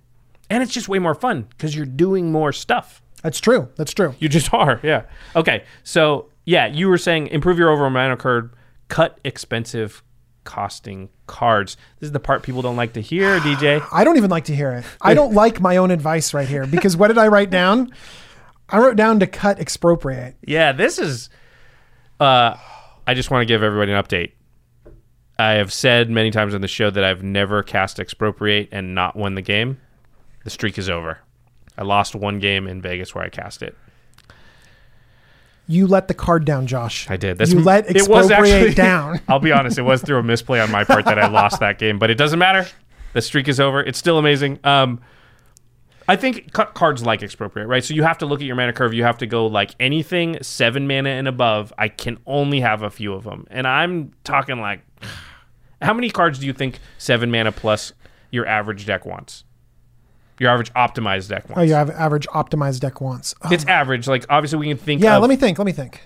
And it's just way more fun because you're doing more stuff. That's true. That's true. You just are. Yeah. Okay. So yeah, you were saying improve your overall mana curve, cut expensive costing cards. This is the part people don't like to hear, D J. I don't even like to hear it. I don't like my own advice right here because what did I write down? I wrote down to cut expropriate. Yeah. This is, uh, I just want to give everybody an update. I have said many times on the show that I've never cast expropriate and not won the game. The streak is over. I lost one game in Vegas where I cast it. You let the card down, Josh. I did. That's you m- let expropriate it was actually, down. I'll be honest. It was through a misplay on my part that I lost that game, but it doesn't matter. The streak is over. It's still amazing. Um, I think c- cards like expropriate, right? So you have to look at your mana curve. You have to go like anything seven mana and above. I can only have a few of them. And I'm talking like, how many cards do you think seven mana plus your average deck wants? Your average optimized deck wants. Oh, your av- average optimized deck wants. Oh. It's average. Like, obviously, we can think yeah, of... Yeah, let me think. Let me think.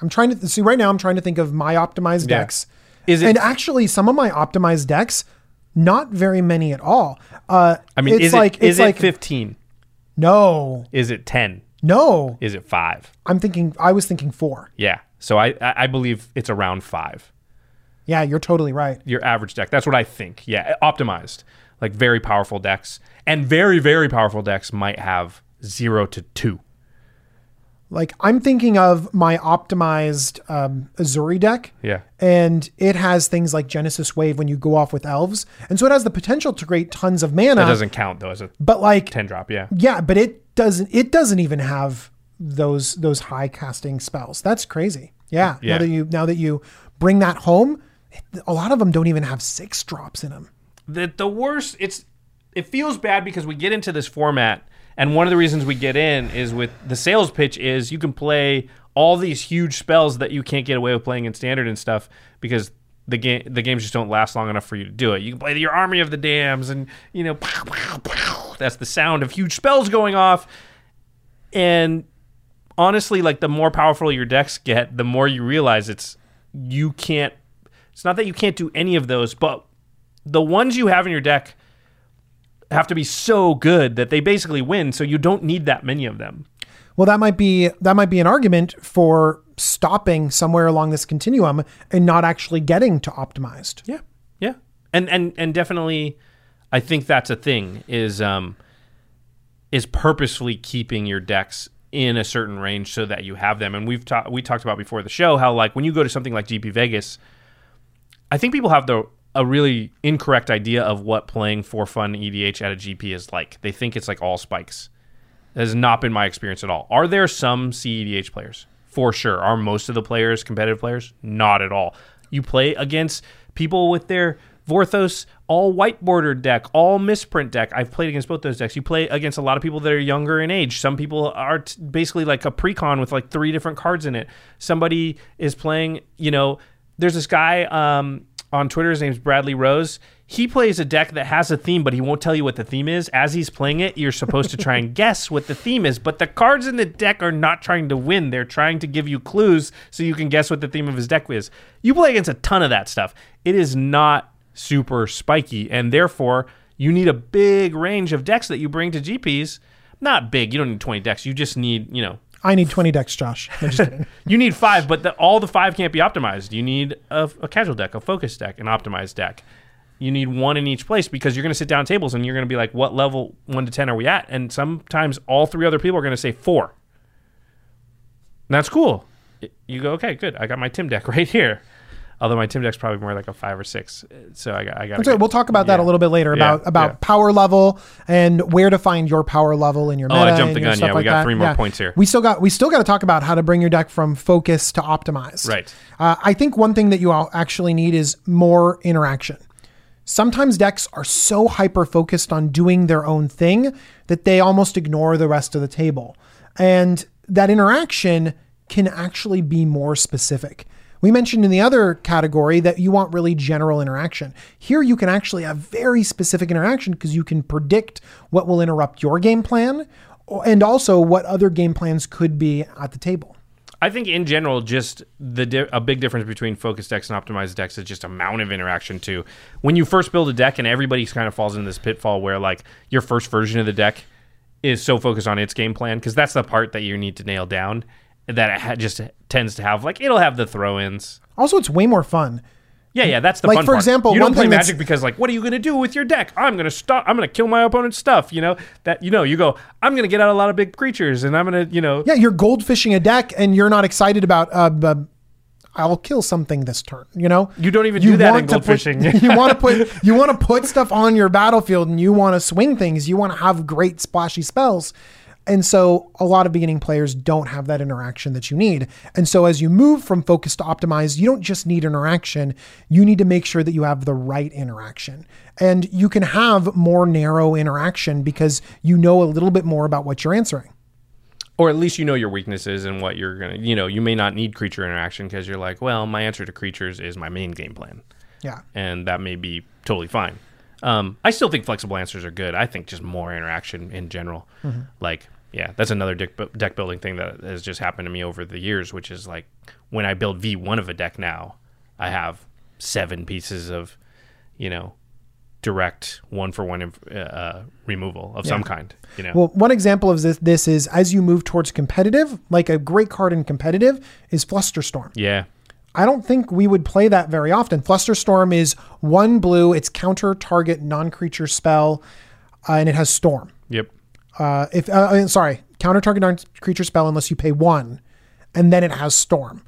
I'm trying to... Th- see, right now, I'm trying to think of my optimized yeah. decks. Is it... And actually, some of my optimized decks, not very many at all. Uh, I mean, it's is, like, it, it's is like, it fifteen? No. Is it ten? No. Is it five? I'm thinking... I was thinking four. Yeah. So, I, I believe it's around five. Yeah, you're totally right. Your average deck. That's what I think. Yeah, optimized. Like, very powerful decks. And very, very powerful decks might have zero to two. Like, I'm thinking of my optimized um, Azuri deck. Yeah. And it has things like Genesis Wave when you go off with elves. And so it has the potential to create tons of mana. That doesn't count, though, as a but like, ten drop, yeah. Yeah, but it doesn't It doesn't even have those those high casting spells. That's crazy. Yeah. yeah. Now that you Now that you bring that home, a lot of them don't even have six drops in them. That the worst, it's it feels bad because we get into this format, and one of the reasons we get in is with the sales pitch is you can play all these huge spells that you can't get away with playing in standard and stuff because the game the games just don't last long enough for you to do it. You can play your Army of the Dams and, you know, pow, pow, pow, that's the sound of huge spells going off. And honestly, like, the more powerful your decks get, the more you realize it's you can't it's not that you can't do any of those, but the ones you have in your deck have to be so good that they basically win, so you don't need that many of them. Well, that might be that might be an argument for stopping somewhere along this continuum and not actually getting to optimized. Yeah, yeah, and and and definitely, I think that's a thing is um, is purposefully keeping your decks in a certain range so that you have them. And we've talked we talked about before the show how, like, when you go to something like G P Vegas, I think people have the a really incorrect idea of what playing for fun E D H at a G P is like. They think it's like all spikes. That has not been my experience at all. Are there some C E D H players? For sure. Are most of the players competitive players? Not at all. You play against people with their Vorthos all white bordered deck, all misprint deck. I've played against both those decks. You play against a lot of people that are younger in age. Some people are t- basically like a precon with like three different cards in it. Somebody is playing, you know, there's this guy, um, on Twitter, his name's Bradley Rose. He plays a deck that has a theme, but he won't tell you what the theme is. As he's playing it, you're supposed to try and guess what the theme is, but the cards in the deck are not trying to win. They're trying to give you clues so you can guess what the theme of his deck is. You play against a ton of that stuff. It is not super spiky, and therefore, you need a big range of decks that you bring to G Ps. Not big. You don't need twenty decks. You just need, you know... I need twenty decks, Josh. I'm just kidding. You need five, but the, all the five can't be optimized. You need a, a casual deck, a focus deck, an optimized deck. You need one in each place because you're going to sit down tables and you're going to be like, what level one to ten are we at? And sometimes all three other people are going to say four. And that's cool. You go, okay, good. I got my Tim deck right here. Although my Tim deck's probably more like a five or six, so I got. I got. Right, we'll talk about yeah. that a little bit later about yeah, about yeah. power level and where to find your power level in your meta. Oh, I jumped the gun. Yeah, like we got that. three more yeah. points here. We still got we still got to talk about how to bring your deck from focus to optimized. Right. Uh, I think one thing that you all actually need is more interaction. Sometimes decks are so hyper focused on doing their own thing that they almost ignore the rest of the table, and that interaction can actually be more specific. We mentioned in the other category that you want really general interaction. Here you can actually have very specific interaction because you can predict what will interrupt your game plan and also what other game plans could be at the table. I think in general, just the di- a big difference between focused decks and optimized decks is just amount of interaction too. When you first build a deck, and everybody kind of falls into this pitfall where like your first version of the deck is so focused on its game plan, because that's the part that you need to nail down, that it ha- just tends to have, like, it'll have the throw-ins. Also, it's way more fun. Yeah, yeah, that's the like, fun for part. Example, you don't play Magic because, like, what are you going to do with your deck? I'm going to stop. I'm going to kill my opponent's stuff. You know that. You know, you go. I'm going to get out a lot of big creatures, and I'm going to, you know. Yeah, you're goldfishing a deck, and you're not excited about. Uh, uh, I'll kill something this turn. You know. You don't even you do that in goldfishing. Put, you want to put. You want to put stuff on your battlefield, and you want to swing things. You want to have great splashy spells. And so a lot of beginning players don't have that interaction that you need. And so as you move from focused to optimized, you don't just need interaction. You need to make sure that you have the right interaction. And you can have more narrow interaction because you know a little bit more about what you're answering. Or at least you know your weaknesses and what you're going to, you know, you may not need creature interaction because you're like, well, my answer to creatures is my main game plan. Yeah. And that may be totally fine. Um, I still think flexible answers are good. I think just more interaction in general. Mm-hmm. Like... Yeah, that's another deck, deck building thing that has just happened to me over the years, which is like when I build V one of a deck now, I have seven pieces of, you know, direct one-for-one uh, removal of yeah. some kind. You know? Well, one example of this, this is as you move towards competitive, like a great card in competitive is Flusterstorm. Yeah. I don't think we would play that very often. Flusterstorm is one blue, it's counter, target, non-creature spell, uh, and it has Storm. Yep. Uh, if uh, sorry, counter target non-creature spell unless you pay one, and then it has Storm.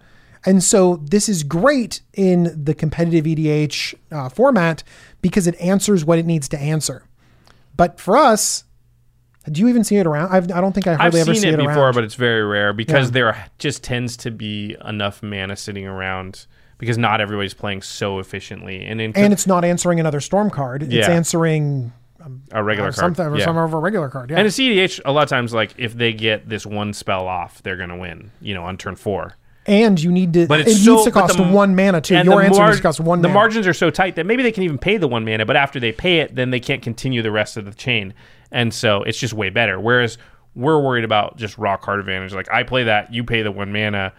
And so this is great in the competitive E D H uh, format because it answers what it needs to answer. But for us, do you even see it around? I've, I don't think I hardly I've ever seen see it, it around. I've seen it before, but it's very rare because yeah. there just tends to be enough mana sitting around because not everybody's playing so efficiently. And, in co- and it's not answering another Storm card. It's yeah. answering... a regular or card. Or yeah. some of a regular card, yeah. And a C D H, a lot of times, like, if they get this one spell off, they're going to win, you know, on turn four. And you need to... But it's it so, needs to cost the, one mana, too. Your answer mar- needs to cost one the mana. The margins are so tight that maybe they can even pay the one mana, but after they pay it, then they can't continue the rest of the chain. And so it's just way better. Whereas we're worried about just raw card advantage. Like, I play that, you pay the one mana.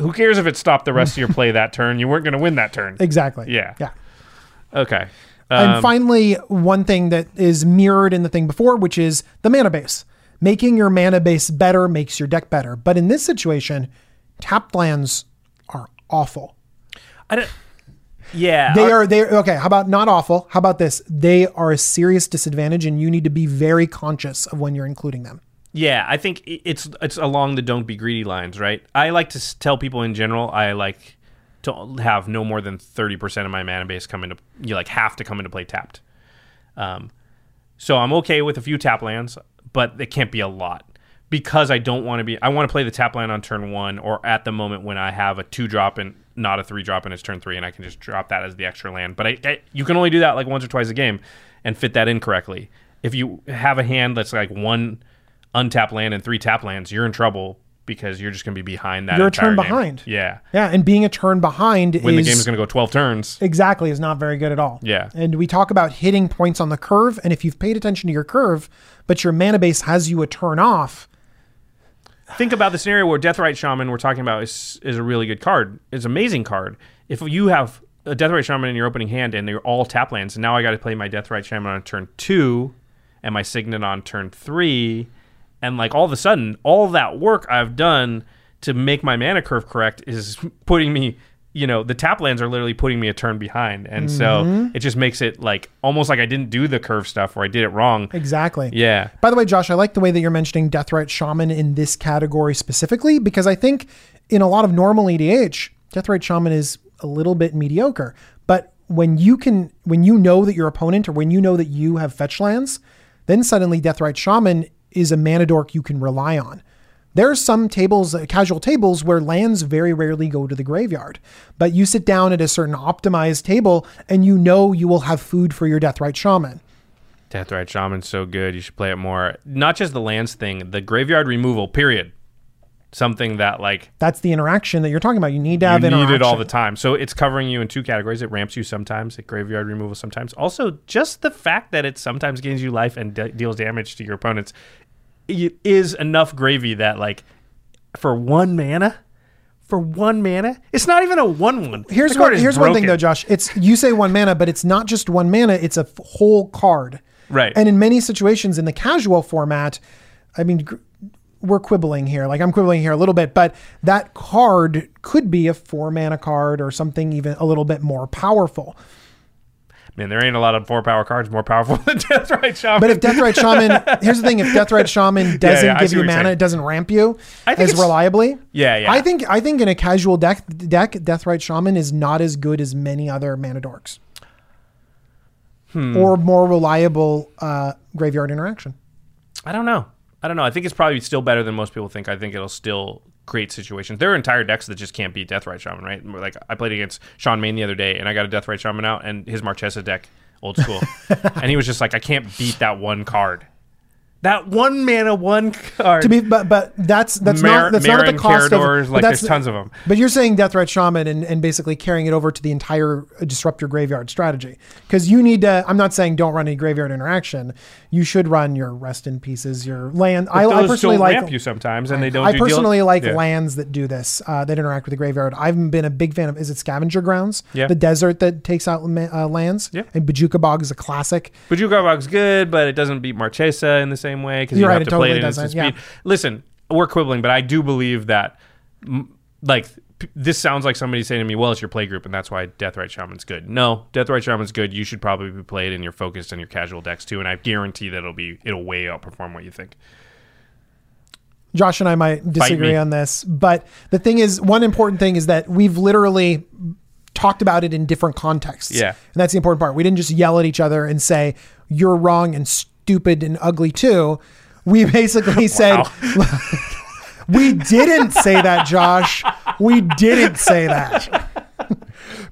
Who cares if it stopped the rest of your play that turn? You weren't going to win that turn. Exactly. Yeah. Yeah. Okay. Um, and finally, one thing that is mirrored in the thing before, which is the mana base. Making your mana base better makes your deck better. But in this situation, tapped lands are awful. I don't, yeah. They are, they, okay, how about not awful? How about this? They are a serious disadvantage and you need to be very conscious of when you're including them. Yeah, I think it's it's along the don't be greedy lines, right? I like to tell people in general, I like... to have no more than thirty percent of my mana base come into, you like have to come into play tapped. Um, so I'm okay with a few tap lands, but it can't be a lot because I don't want to be, I want to play the tap land on turn one or at the moment when I have a two drop and not a three drop and it's turn three and I can just drop that as the extra land. But I, I, you can only do that like once or twice a game and fit that in correctly. If you have a hand that's like one untapped land and three tap lands, you're in trouble because you're just going to be behind that. You're a turn behind. Game. Yeah. Yeah. And being a turn behind when is... when the game is going to go twelve turns. Exactly. Is not very good at all. Yeah. And we talk about hitting points on the curve. And if you've paid attention to your curve, but your mana base has you a turn off. Think about the scenario where Deathrite Shaman we're talking about is, is a really good card. It's an amazing card. If you have a Deathrite Shaman in your opening hand and they're all tap lands, and now I got to play my Deathrite Shaman on turn two and my Signet on turn three... And like all of a sudden, all that work I've done to make my mana curve correct is putting me, you know, the tap lands are literally putting me a turn behind. And mm-hmm. so it just makes it like almost like I didn't do the curve stuff or I did it wrong. Exactly. Yeah. By the way, Josh, I like the way that you're mentioning Deathrite Shaman in this category specifically, because I think in a lot of normal E D H, Deathrite Shaman is a little bit mediocre. But when you can, when you know that your opponent or when you know that you have fetch lands, then suddenly Deathrite Shaman is a mana dork you can rely on. There are some tables, uh, casual tables, where lands very rarely go to the graveyard. But you sit down at a certain optimized table and you know you will have food for your Deathrite Shaman. Deathrite Shaman's so good. You should play it more. Not just the lands thing, the graveyard removal, period. something that like... That's the interaction that you're talking about. You need to have you interaction. You need it all the time. So it's covering you in two categories. It ramps you sometimes. It graveyard removal sometimes. Also, just the fact that it sometimes gains you life and de- deals damage to your opponents, it is enough gravy that like for one mana... For one mana, it's not even a one-one. Here's one, here's broken. one thing though, Josh. It's you say one mana, but it's not just one mana. It's a f- whole card, right? And in many situations, in the casual format, I mean, gr- we're quibbling here. Like I'm quibbling here a little bit, but that card could be a four-mana card or something even a little bit more powerful. Man, there ain't a lot of four power cards more powerful than Deathrite Shaman. But if Deathrite Shaman, here's the thing: if Deathrite Shaman doesn't yeah, yeah, give you mana, it doesn't ramp you I think as reliably. Yeah, yeah. I think I think in a casual deck, deck Deathrite Shaman is not as good as many other mana dorks, hmm. or more reliable uh, graveyard interaction. I don't know. I don't know. I think it's probably still better than most people think. I think it'll still create situations. There are entire decks that just can't beat Deathrite Shaman, right? Like I played against Sean Main the other day and I got a Deathrite Shaman out and his Marchesa deck, old school. And he was just like, I can't beat that one card. That one mana, one card. To be, but but that's that's Mar- not that's Marin, not at the cost Caradors, of. Like there's tons of them. But you're saying Deathrite Shaman and, and basically carrying it over to the entire disrupt your graveyard strategy because you need to. I'm not saying don't run any graveyard interaction. You should run your rest in pieces, your land. But I, those I personally don't like ramp you sometimes, and I, they don't. I do personally deal- like yeah. lands that do this uh, that interact with the graveyard. I've been a big fan of is it Scavenger Grounds? Yeah. The desert that takes out uh, lands. Yeah. And Bajuka Bog is a classic. Bajuka Bog's good, but it doesn't beat Marchesa in the same. Same way because you right, have to totally play it in instant speed. Yeah. Listen, we're quibbling, but I do believe that, like, p- this sounds like somebody saying to me, "Well, it's your play group, and that's why Deathrite Shaman's good." No, Deathrite Shaman's good. You should probably be played in your focused and your casual decks too, and I guarantee that it'll be it'll way outperform what you think. Josh and I might disagree on this, but the thing is, one important thing is that we've literally talked about it in different contexts. Yeah, and that's the important part. We didn't just yell at each other and say you're wrong and. St- stupid and ugly too. We basically said, we didn't say that, Josh. We didn't say that.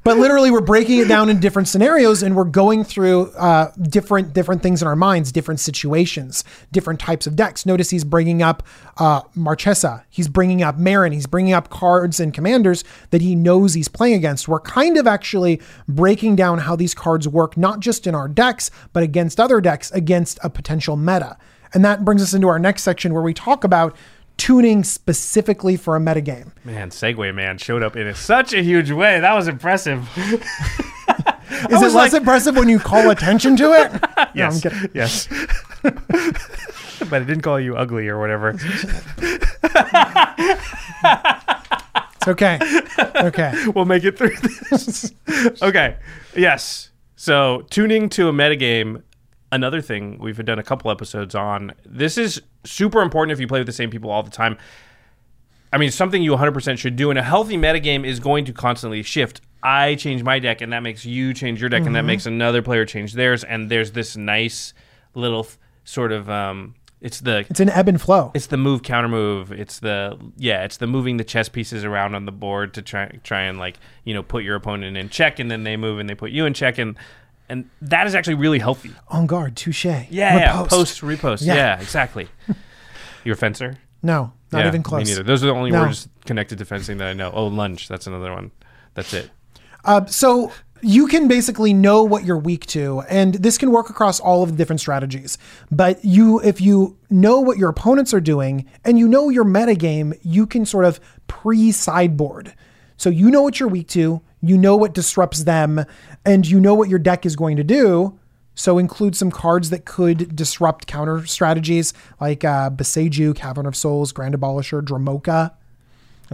But literally we're breaking it down in different scenarios and we're going through uh, different, different things in our minds, different situations, different types of decks. Notice he's bringing up uh, Marchesa. He's bringing up Marin. He's bringing up cards and commanders that he knows he's playing against. We're kind of actually breaking down how these cards work, not just in our decks, but against other decks, against a potential meta. And that brings us into our next section where we talk about tuning specifically for a metagame. Man, Segway Man showed up in a, such a huge way. That was impressive. Is it less like... impressive when you call attention to it? Yes. No, I'm kidding. Yes. But it didn't call you ugly or whatever. It's okay. Okay. We'll make it through this. Okay. Yes. So tuning to a metagame. Another thing we've done a couple episodes on, this is super important if you play with the same people all the time. I mean, something you one hundred percent should do, and a healthy metagame is going to constantly shift. I change my deck, and that makes you change your deck, mm-hmm. and that makes another player change theirs, and there's this nice little th- sort of... Um, it's the it's an ebb and flow. It's the move, counter move. It's the, yeah, it's the moving the chess pieces around on the board to try, try and, like, you know, put your opponent in check, and then they move, and they put you in check, and... And that is actually really healthy. On guard, touche. Yeah, yeah. Post, repost. Yeah, yeah exactly. You're a fencer? No, not yeah, even close. Me neither. Those are the only no. words connected to fencing that I know. Oh, lunge. That's another one. That's it. Uh, so you can basically know what you're weak to, and this can work across all of the different strategies. But you, if you know what your opponents are doing and you know your metagame, you can sort of pre-sideboard. So you know what you're weak to. You know what disrupts them, and you know what your deck is going to do. So include some cards that could disrupt counter strategies like uh, Baseju, Cavern of Souls, Grand Abolisher, Dramoka,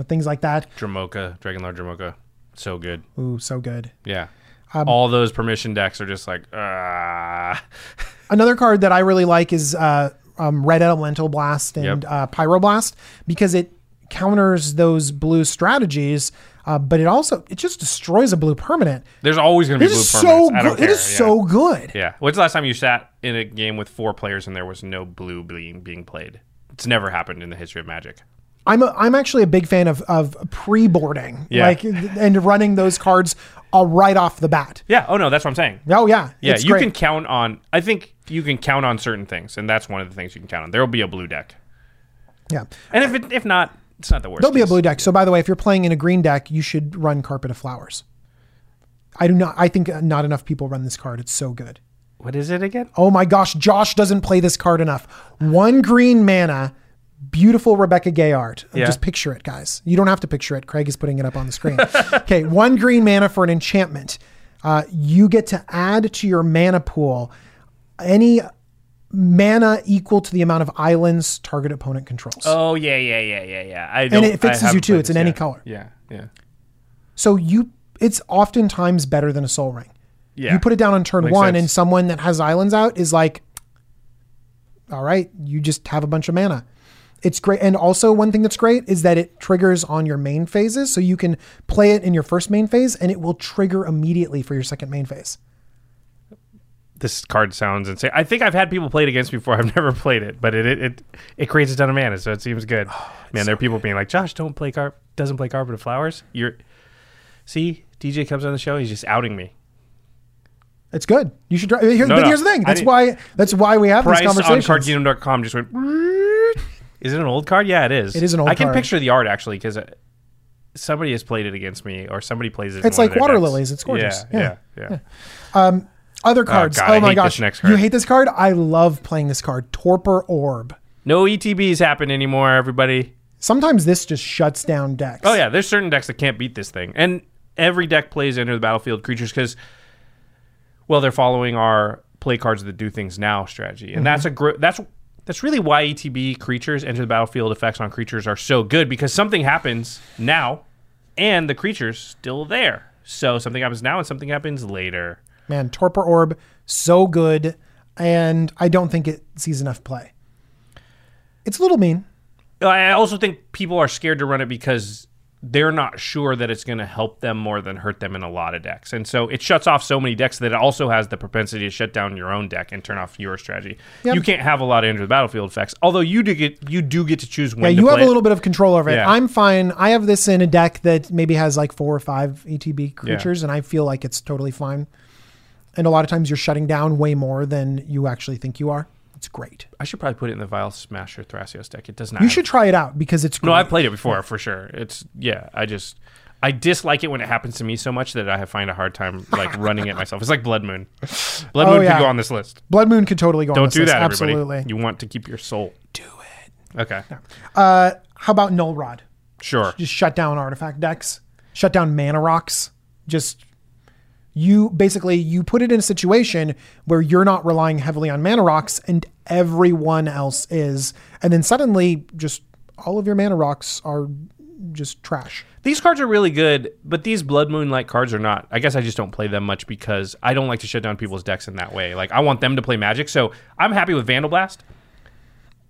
things like that. Dramoka, Dragonlord Dramoka. So good. Ooh, so good. Yeah. Um, All those permission decks are just like, ah. Another card that I really like is uh, um, Red Elemental Blast and yep. uh, Pyroblast because it counters those blue strategies. Uh, but it also, it just destroys a blue permanent. There's always going to be blue permanents. So I don't care. It is yeah. so good. Yeah. When's the last time you sat in a game with four players and there was no blue being, being played? It's never happened in the history of Magic. I'm a, I'm actually a big fan of, of pre-boarding. Yeah. Like, and running those cards uh, right off the bat. Yeah. Oh, no, that's what I'm saying. Oh, yeah. Yeah, it's you great. can count on, I think you can count on certain things, and that's one of the things you can count on. There will be a blue deck. Yeah. And if it, if not, it's not the worst. There'll be a blue deck. So by the way, if you're playing in a green deck, you should run Carpet of Flowers. I do not. I think not enough people run this card. It's so good. What is it again? Oh my gosh, Josh doesn't play this card enough. One green mana, beautiful Rebecca Gay art. Yeah. Just picture it, guys. You don't have to picture it. Craig is putting it up on the screen. Okay, one green mana for an enchantment. Uh, you get to add to your mana pool any mana equal to the amount of islands target opponent controls. Oh, yeah, yeah, yeah, yeah, yeah. I don't, and it fixes you too. It's in any color. Yeah, yeah. So you, it's oftentimes better than a Soul Ring. Yeah. You put it down on turn one and someone that has islands out is like, all right, you just have a bunch of mana. It's great. And also one thing that's great is that it triggers on your main phases. So you can play it in your first main phase and it will trigger immediately for your second main phase. This card sounds insane. I think I've had people play it against me before. I've never played it, but it it it, it creates a ton of mana. So it seems good. Oh, man, there are people being like, Josh, don't play carp, doesn't play Carpet of Flowers. You're see, D J comes on the show. He's just outing me. It's good. You should try. Here, no, but no. Here's the thing. That's why. That's why we have Price this conversation. Price on card kingdom dot com just went. Is it an old card? Yeah, it is. It is an old card. I can card. picture the art actually because somebody has played it against me, or somebody plays it. It's in like water decks. Lilies. It's gorgeous. Yeah, yeah, yeah. yeah. yeah. Um, other cards. Oh, God, oh my gosh, you hate this card? I love playing this card. Torpor Orb. No E T Bs happen anymore, everybody. Sometimes this just shuts down decks. Oh yeah, there's certain decks that can't beat this thing, and every deck plays Enter the Battlefield creatures because. Well, they're following our play cards that do things now strategy. And mm-hmm. that's a gr- that's that's really why E T B creatures, enter the battlefield effects on creatures, are so good, because something happens now and the creature's still there. So something happens now and something happens later. Man, Torpor Orb, so good. And I don't think it sees enough play. It's a little mean. I also think people are scared to run it because they're not sure that it's going to help them more than hurt them in a lot of decks. And so it shuts off so many decks that it also has the propensity to shut down your own deck and turn off your strategy. Yep. You can't have a lot of enter the battlefield effects, although you do get you do get to choose when yeah, to you play have a little bit of control over it. Yeah. I'm fine. I have this in a deck that maybe has like four or five E T B creatures, yeah. and I feel like it's totally fine. And a lot of times you're shutting down way more than you actually think you are. It's great. I should probably put it in the Vile Smasher Thrasios deck. It does not. You should try it out because it's great. No, I've played it before for sure. It's yeah, I just I dislike it when it happens to me so much that I have find a hard time like running it myself. It's like Blood Moon. Blood Moon oh, yeah. could go on this list. Blood Moon could totally go Don't on this list. Don't do that, everybody. Absolutely. You want to keep your soul. Do it. Okay. No. Uh, how about Null Rod? Sure. Just shut down artifact decks. Shut down mana rocks. Just You basically, you put it in a situation where you're not relying heavily on mana rocks and everyone else is. And then suddenly just all of your mana rocks are just trash. These cards are really good, but these Blood Moon-like cards are not. I guess I just don't play them much because I don't like to shut down people's decks in that way. Like I want them to play Magic. So I'm happy with Vandal Blast,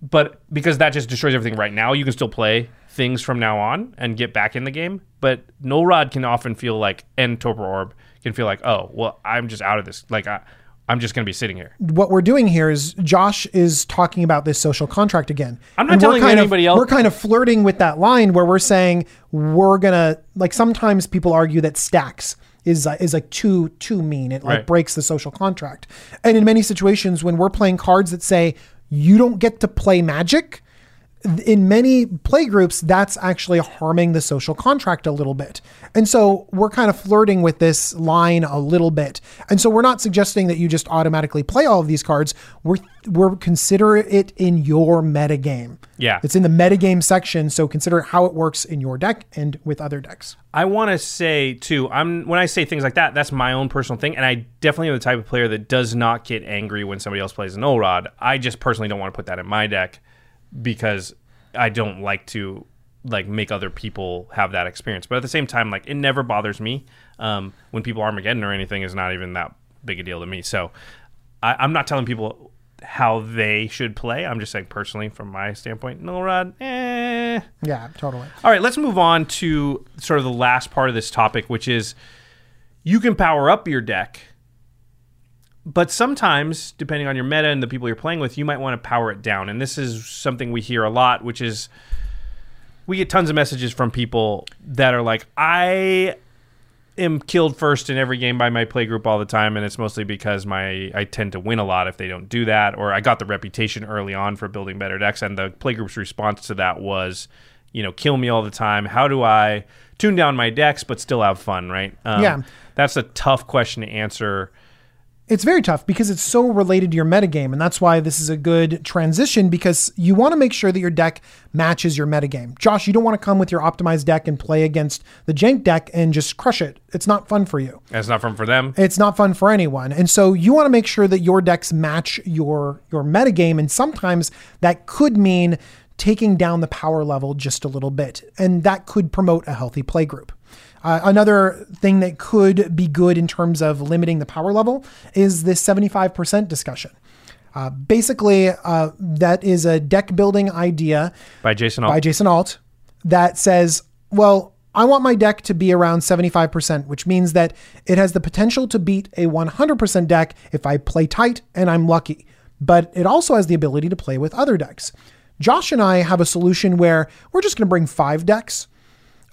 but because that just destroys everything right now, you can still play things from now on and get back in the game. But Null Rod can often feel like, and Torpor Orb, can feel like, oh, well, I'm just out of this. Like, I, I'm just going to be sitting here. What we're doing here is Josh is talking about this social contract again. I'm not and telling anybody of, else. We're kind of flirting with that line where we're saying we're going to, like, sometimes people argue that stacks is uh, is like too, too mean. It like right. breaks the social contract. And in many situations when we're playing cards that say you don't get to play Magic, in many play groups, that's actually harming the social contract a little bit. And so we're kind of flirting with this line a little bit. And so we're not suggesting that you just automatically play all of these cards. We're, we're consider it in your metagame. Yeah. It's in the metagame section. So consider how it works in your deck and with other decks. I want to say too, I'm, when I say things like that, that's my own personal thing. And I definitely am the type of player that does not get angry when somebody else plays an Null Rod. I just personally don't want to put that in my deck, because I don't like to like make other people have that experience. But at the same time, like, it never bothers me. Um, when people Armageddon or anything is not even that big a deal to me. So I, I'm not telling people how they should play. I'm just saying personally, from my standpoint, Null Rod, eh. Yeah, totally. All right, let's move on to sort of the last part of this topic, which is you can power up your deck, but sometimes, depending on your meta and the people you're playing with, you might want to power it down. And this is something we hear a lot, which is we get tons of messages from people that are like, I am killed first in every game by my playgroup all the time, and it's mostly because my I tend to win a lot if they don't do that, or I got the reputation early on for building better decks, and the playgroup's response to that was, you know, kill me all the time? How do I tune down my decks but still have fun, right? Um, yeah. That's a tough question to answer. It's very tough because it's so related to your metagame, and that's why this is a good transition, because you want to make sure that your deck matches your metagame. Josh, you don't want to come with your optimized deck and play against the jank deck and just crush it. It's not fun for you. It's not fun for them. It's not fun for anyone. And so you want to make sure that your decks match your, your metagame, and sometimes that could mean taking down the power level just a little bit, and that could promote a healthy play group. Uh, another thing that could be good in terms of limiting the power level is this seventy-five percent discussion. Uh, basically, uh, that is a deck building idea by Jason Alt. by Jason Alt that says, well, I want my deck to be around seventy-five percent, which means that it has the potential to beat a one hundred percent deck if I play tight and I'm lucky, but it also has the ability to play with other decks. Josh and I have a solution where we're just going to bring five decks,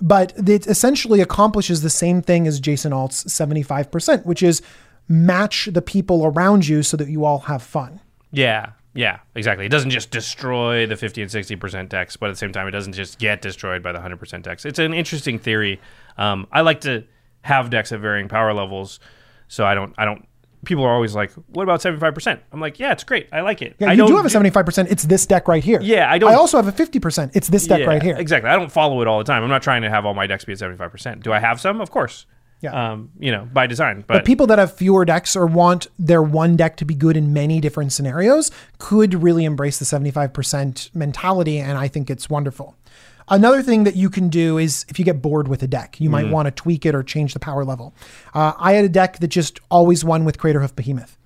but it essentially accomplishes the same thing as Jason Alt's seventy-five percent, which is match the people around you so that you all have fun. Yeah, yeah, exactly. It doesn't just destroy the fifty and sixty percent decks, but at the same time, it doesn't just get destroyed by the one hundred percent decks. It's an interesting theory. Um, I like to have decks at varying power levels, so I don't, I don't, people are always like, what about seventy-five percent? I'm like, yeah, it's great. I like it. Yeah, I you do have a seventy-five percent. It's this deck right here. Yeah, I don't. I also have a fifty percent. It's this deck yeah, right here. Exactly. I don't follow it all the time. I'm not trying to have all my decks be at seventy-five percent. Do I have some? Of course. Yeah. Um, you know, by design. But, but people that have fewer decks or want their one deck to be good in many different scenarios could really embrace the seventy-five percent mentality, and I think it's wonderful. Another thing that you can do is if you get bored with a deck, you might mm. want to tweak it or change the power level. Uh, I had a deck that just always won with Craterhoof Behemoth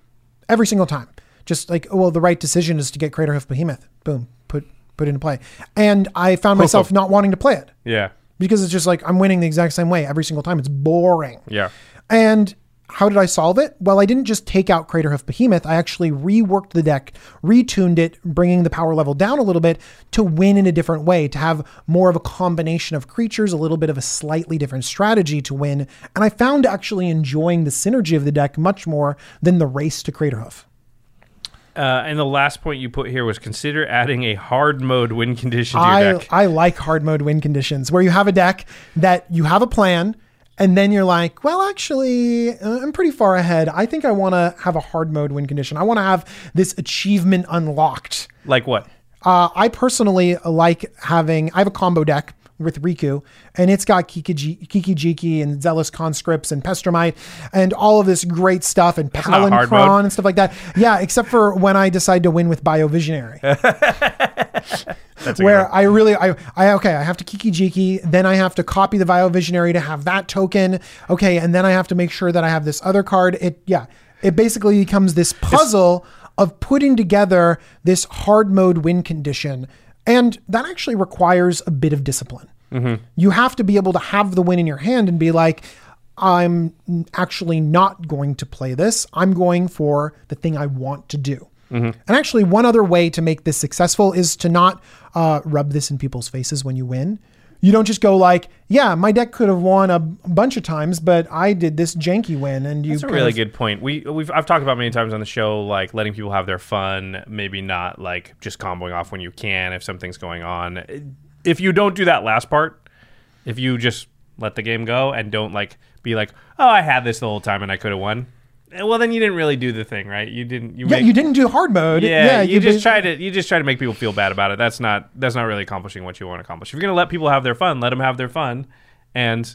every single time. Just like, well, the right decision is to get Craterhoof Behemoth. Boom, put put into play. And I found myself not wanting to play it. Yeah. Because it's just like, I'm winning the exact same way every single time. It's boring. Yeah. And how did I solve it? Well, I didn't just take out Craterhoof Behemoth. I actually reworked the deck, retuned it, bringing the power level down a little bit to win in a different way, to have more of a combination of creatures, a little bit of a slightly different strategy to win. And I found actually enjoying the synergy of the deck much more than the race to Craterhoof. Uh, and the last point you put here was consider adding a hard mode win condition to your I, deck. I like hard mode win conditions where you have a deck that you have a plan, and then you're like, well, actually, uh, I'm pretty far ahead. I think I want to have a hard mode win condition. I want to have this achievement unlocked. Like what? Uh, I personally like having, I have a combo deck with Riku, and it's got Kikiji, Kikijiki and Zealous Conscripts and Pestermite and all of this great stuff and Palancron and stuff like that. Yeah, except for when I decide to win with Biovisionary. That's where I really, I, I, okay, I have to Kikijiki, then I have to copy the Biovisionary to have that token. Okay, and then I have to make sure that I have this other card. It, yeah, it basically becomes this puzzle it's- of putting together this hard mode win condition. And that actually requires a bit of discipline. Mm-hmm. You have to be able to have the win in your hand and be like, I'm actually not going to play this. I'm going for the thing I want to do. Mm-hmm. And actually, one other way to make this successful is to not uh, rub this in people's faces when you win. You don't just go like, yeah, my deck could have won a bunch of times, but I did this janky win. And you That's a really of- good point. We, we've I've talked about many times on the show, like letting people have their fun, maybe not like just comboing off when you can if something's going on. If you don't do that last part, if you just let the game go and don't like be like, oh, I had this the whole time and I could have won. Well, then you didn't really do the thing, right? You didn't. You yeah, make, you didn't do hard mode. Yeah, yeah you, you just try to. You just try to make people feel bad about it. That's not. That's not really accomplishing what you want to accomplish. If you're gonna let people have their fun, let them have their fun, and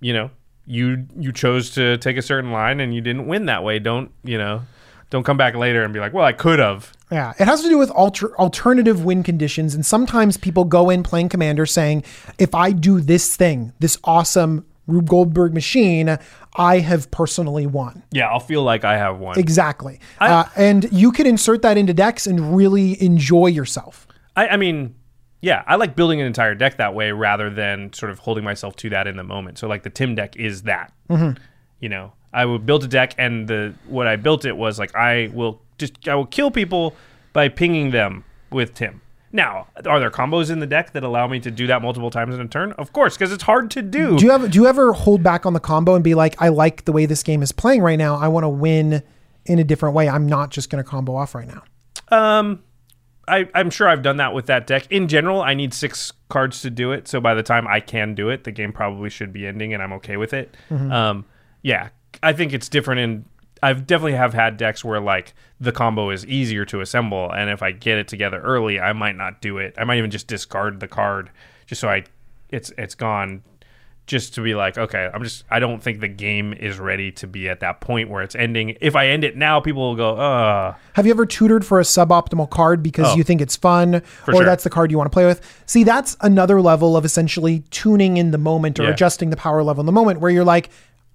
you know, you you chose to take a certain line and you didn't win that way. Don't you know? Don't come back later and be like, well, I could have. Yeah, it has to do with alter, alternative win conditions, and sometimes people go in playing Commander saying, if I do this thing, this awesome Rube Goldberg machine, I have personally won. Yeah, I'll feel like I have won. Exactly. I, uh, and you can insert that into decks and really enjoy yourself. I, I mean, yeah, I like building an entire deck that way rather than sort of holding myself to that in the moment. So like the Tim deck is that. Mm-hmm. You know, I would build a deck and the what I built it was like, I will just I will kill people by pinging them with Tim. Now, are there combos in the deck that allow me to do that multiple times in a turn? Of course, because it's hard to do. Do you ever, do you ever hold back on the combo and be like, I like the way this game is playing right now. I want to win in a different way. I'm not just going to combo off right now. Um, I, I'm sure I've done that with that deck. In general, I need six cards to do it, so by the time I can do it, the game probably should be ending, and I'm okay with it. Mm-hmm. Um, yeah, I think it's different in... I've definitely have had decks where, like, the combo is easier to assemble, and if I get it together early, I might not do it. I might even just discard the card just so I, it's it's gone, just to be like, okay, I'm just, I don't think the game is ready to be at that point where it's ending. If I end it now, people will go, uh. Have you ever tutored for a suboptimal card because oh, you think it's fun, or sure, that's the card you want to play with? See, that's another level of essentially tuning in the moment, or yeah, adjusting the power level in the moment, where you're like,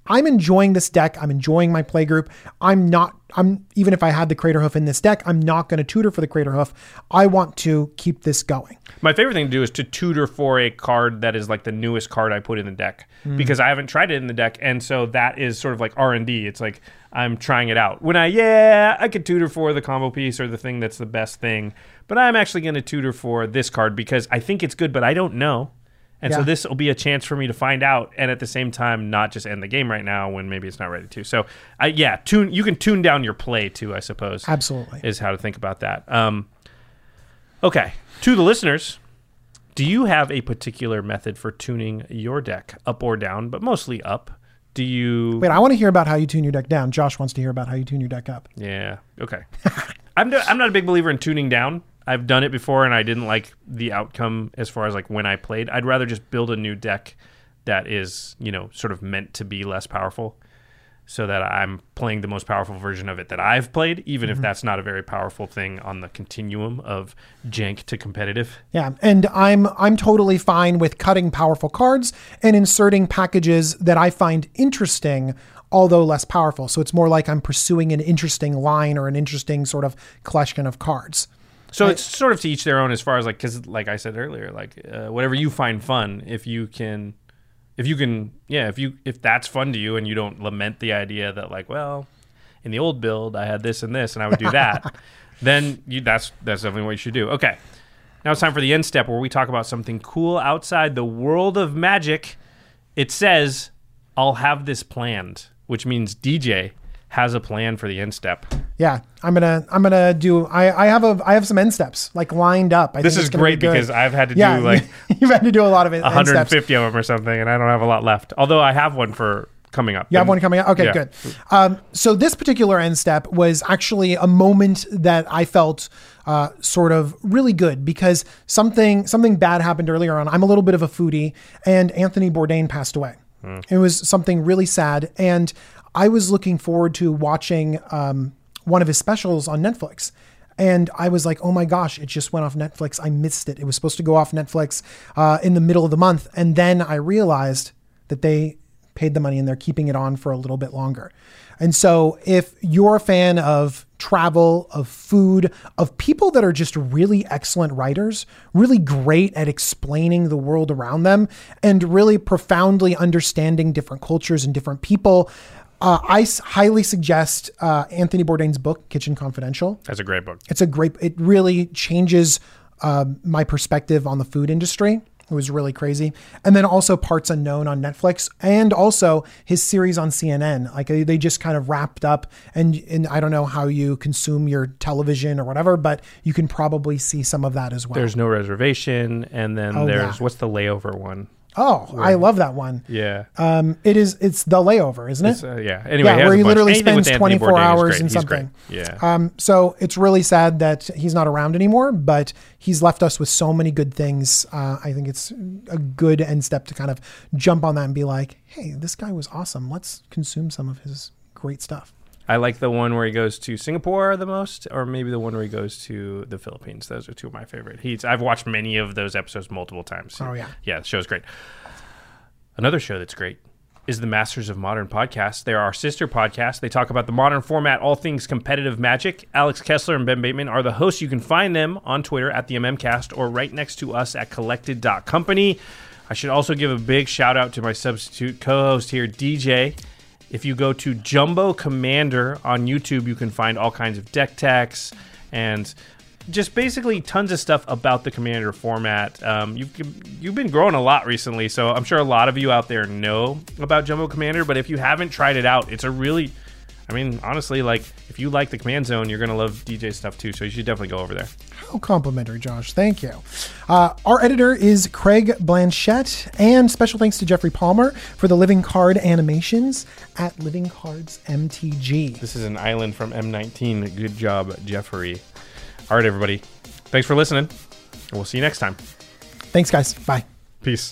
I'm enjoying this deck. I'm enjoying my playgroup. I'm not, I'm, even if I had the Crater Hoof in this deck, I'm not going to tutor for the Crater Hoof. I want to keep this going. My favorite thing to do is to tutor for a card that is like the newest card I put in the deck, mm, because I haven't tried it in the deck. And so that is sort of like R and D. It's like, I'm trying it out. When I, yeah, I could tutor for the combo piece or the thing that's the best thing, but I'm actually going to tutor for this card because I think it's good, but I don't know. And yeah, so this will be a chance for me to find out, and at the same time, not just end the game right now when maybe it's not ready to. So, I, yeah, tune. You can tune down your play too, I suppose. Absolutely, is how to think about that. Um, okay, to the listeners, do you have a particular method for tuning your deck up or down, but mostly up? Do you? Wait, I want to hear about how you tune your deck down. Josh wants to hear about how you tune your deck up. Yeah. Okay. I'm do- I'm not a big believer in tuning down. I've done it before, and I didn't like the outcome as far as like when I played. I'd rather just build a new deck that is, you know, sort of meant to be less powerful so that I'm playing the most powerful version of it that I've played, even mm-hmm, if that's not a very powerful thing on the continuum of jank to competitive. Yeah, and I'm I'm totally fine with cutting powerful cards and inserting packages that I find interesting, although less powerful. So it's more like I'm pursuing an interesting line or an interesting sort of collection of cards. So it's sort of to each their own as far as like, because like I said earlier, like uh, whatever you find fun, if you can, if you can, yeah, if you, if that's fun to you and you don't lament the idea that like, well, in the old build, I had this and this and I would do that, then you, that's, that's definitely what you should do. Okay. Now it's time for the end step where we talk about something cool outside the world of Magic. It says, I'll have this planned, which means D J has a plan for the end step. Yeah, I'm gonna, I'm gonna do. I, I have a, I have some end steps like lined up. I this think is great be because I've had to yeah, do like you've had to do a lot of it. one hundred fifty of them or something, and I don't have a lot left. Although I have one for coming up. You have and, one coming up. Okay, yeah, good. Um, so this particular end step was actually a moment that I felt uh, sort of really good because something, something bad happened earlier on. I'm a little bit of a foodie, and Anthony Bourdain passed away. Hmm. It was something really sad, and I was looking forward to watching um, one of his specials on Netflix. And I was like, oh my gosh, it just went off Netflix. I missed it. It was supposed to go off Netflix uh, in the middle of the month. And then I realized that they paid the money and they're keeping it on for a little bit longer. And so if you're a fan of travel, of food, of people that are just really excellent writers, really great at explaining the world around them, and really profoundly understanding different cultures and different people, Uh, I highly suggest uh, Anthony Bourdain's book, Kitchen Confidential. That's a great book. It's a great, it really changes uh, my perspective on the food industry. It was really crazy. And then also Parts Unknown on Netflix, and also his series on C N N. Like they just kind of wrapped up, and, and I don't know how you consume your television or whatever, but you can probably see some of that as well. There's No Reservation. And then oh, there's, yeah. what's the layover one? Oh, where, I love that one. Yeah. Um, it is, it's The Layover, isn't it? It's, uh, yeah. Anyway, yeah, where he literally spends twenty-four hours in something. Yeah. Um, so it's really sad that he's not around anymore, but he's left us with so many good things. Uh, I think it's a good end step to kind of jump on that and be like, hey, this guy was awesome. Let's consume some of his great stuff. I like the one where he goes to Singapore the most, or maybe the one where he goes to the Philippines. Those are two of my favorite. He's, I've watched many of those episodes multiple times. Oh, yeah. Yeah, the show's great. Another show that's great is the Masters of Modern podcast. They're our sister podcast. They talk about the modern format, all things competitive Magic. Alex Kessler and Ben Bateman are the hosts. You can find them on Twitter at the M M Cast or right next to us at collected dot company. I should also give a big shout out to my substitute co-host here, D J. If you go to Jumbo Commander on YouTube, you can find all kinds of deck techs and just basically tons of stuff about the Commander format. Um, you've, you've been growing a lot recently, so I'm sure a lot of you out there know about Jumbo Commander, but if you haven't tried it out, it's a really... I mean, honestly, like, if you like the Command Zone, you're going to love D J stuff too, so you should definitely go over there. How complimentary, Josh. Thank you. Uh, our editor is Craig Blanchette, and special thanks to Jeffrey Palmer for the Living Card animations at Living Cards M T G. This is an island from M nineteen. Good job, Jeffrey. All right, everybody. Thanks for listening, and we'll see you next time. Thanks, guys. Bye. Peace.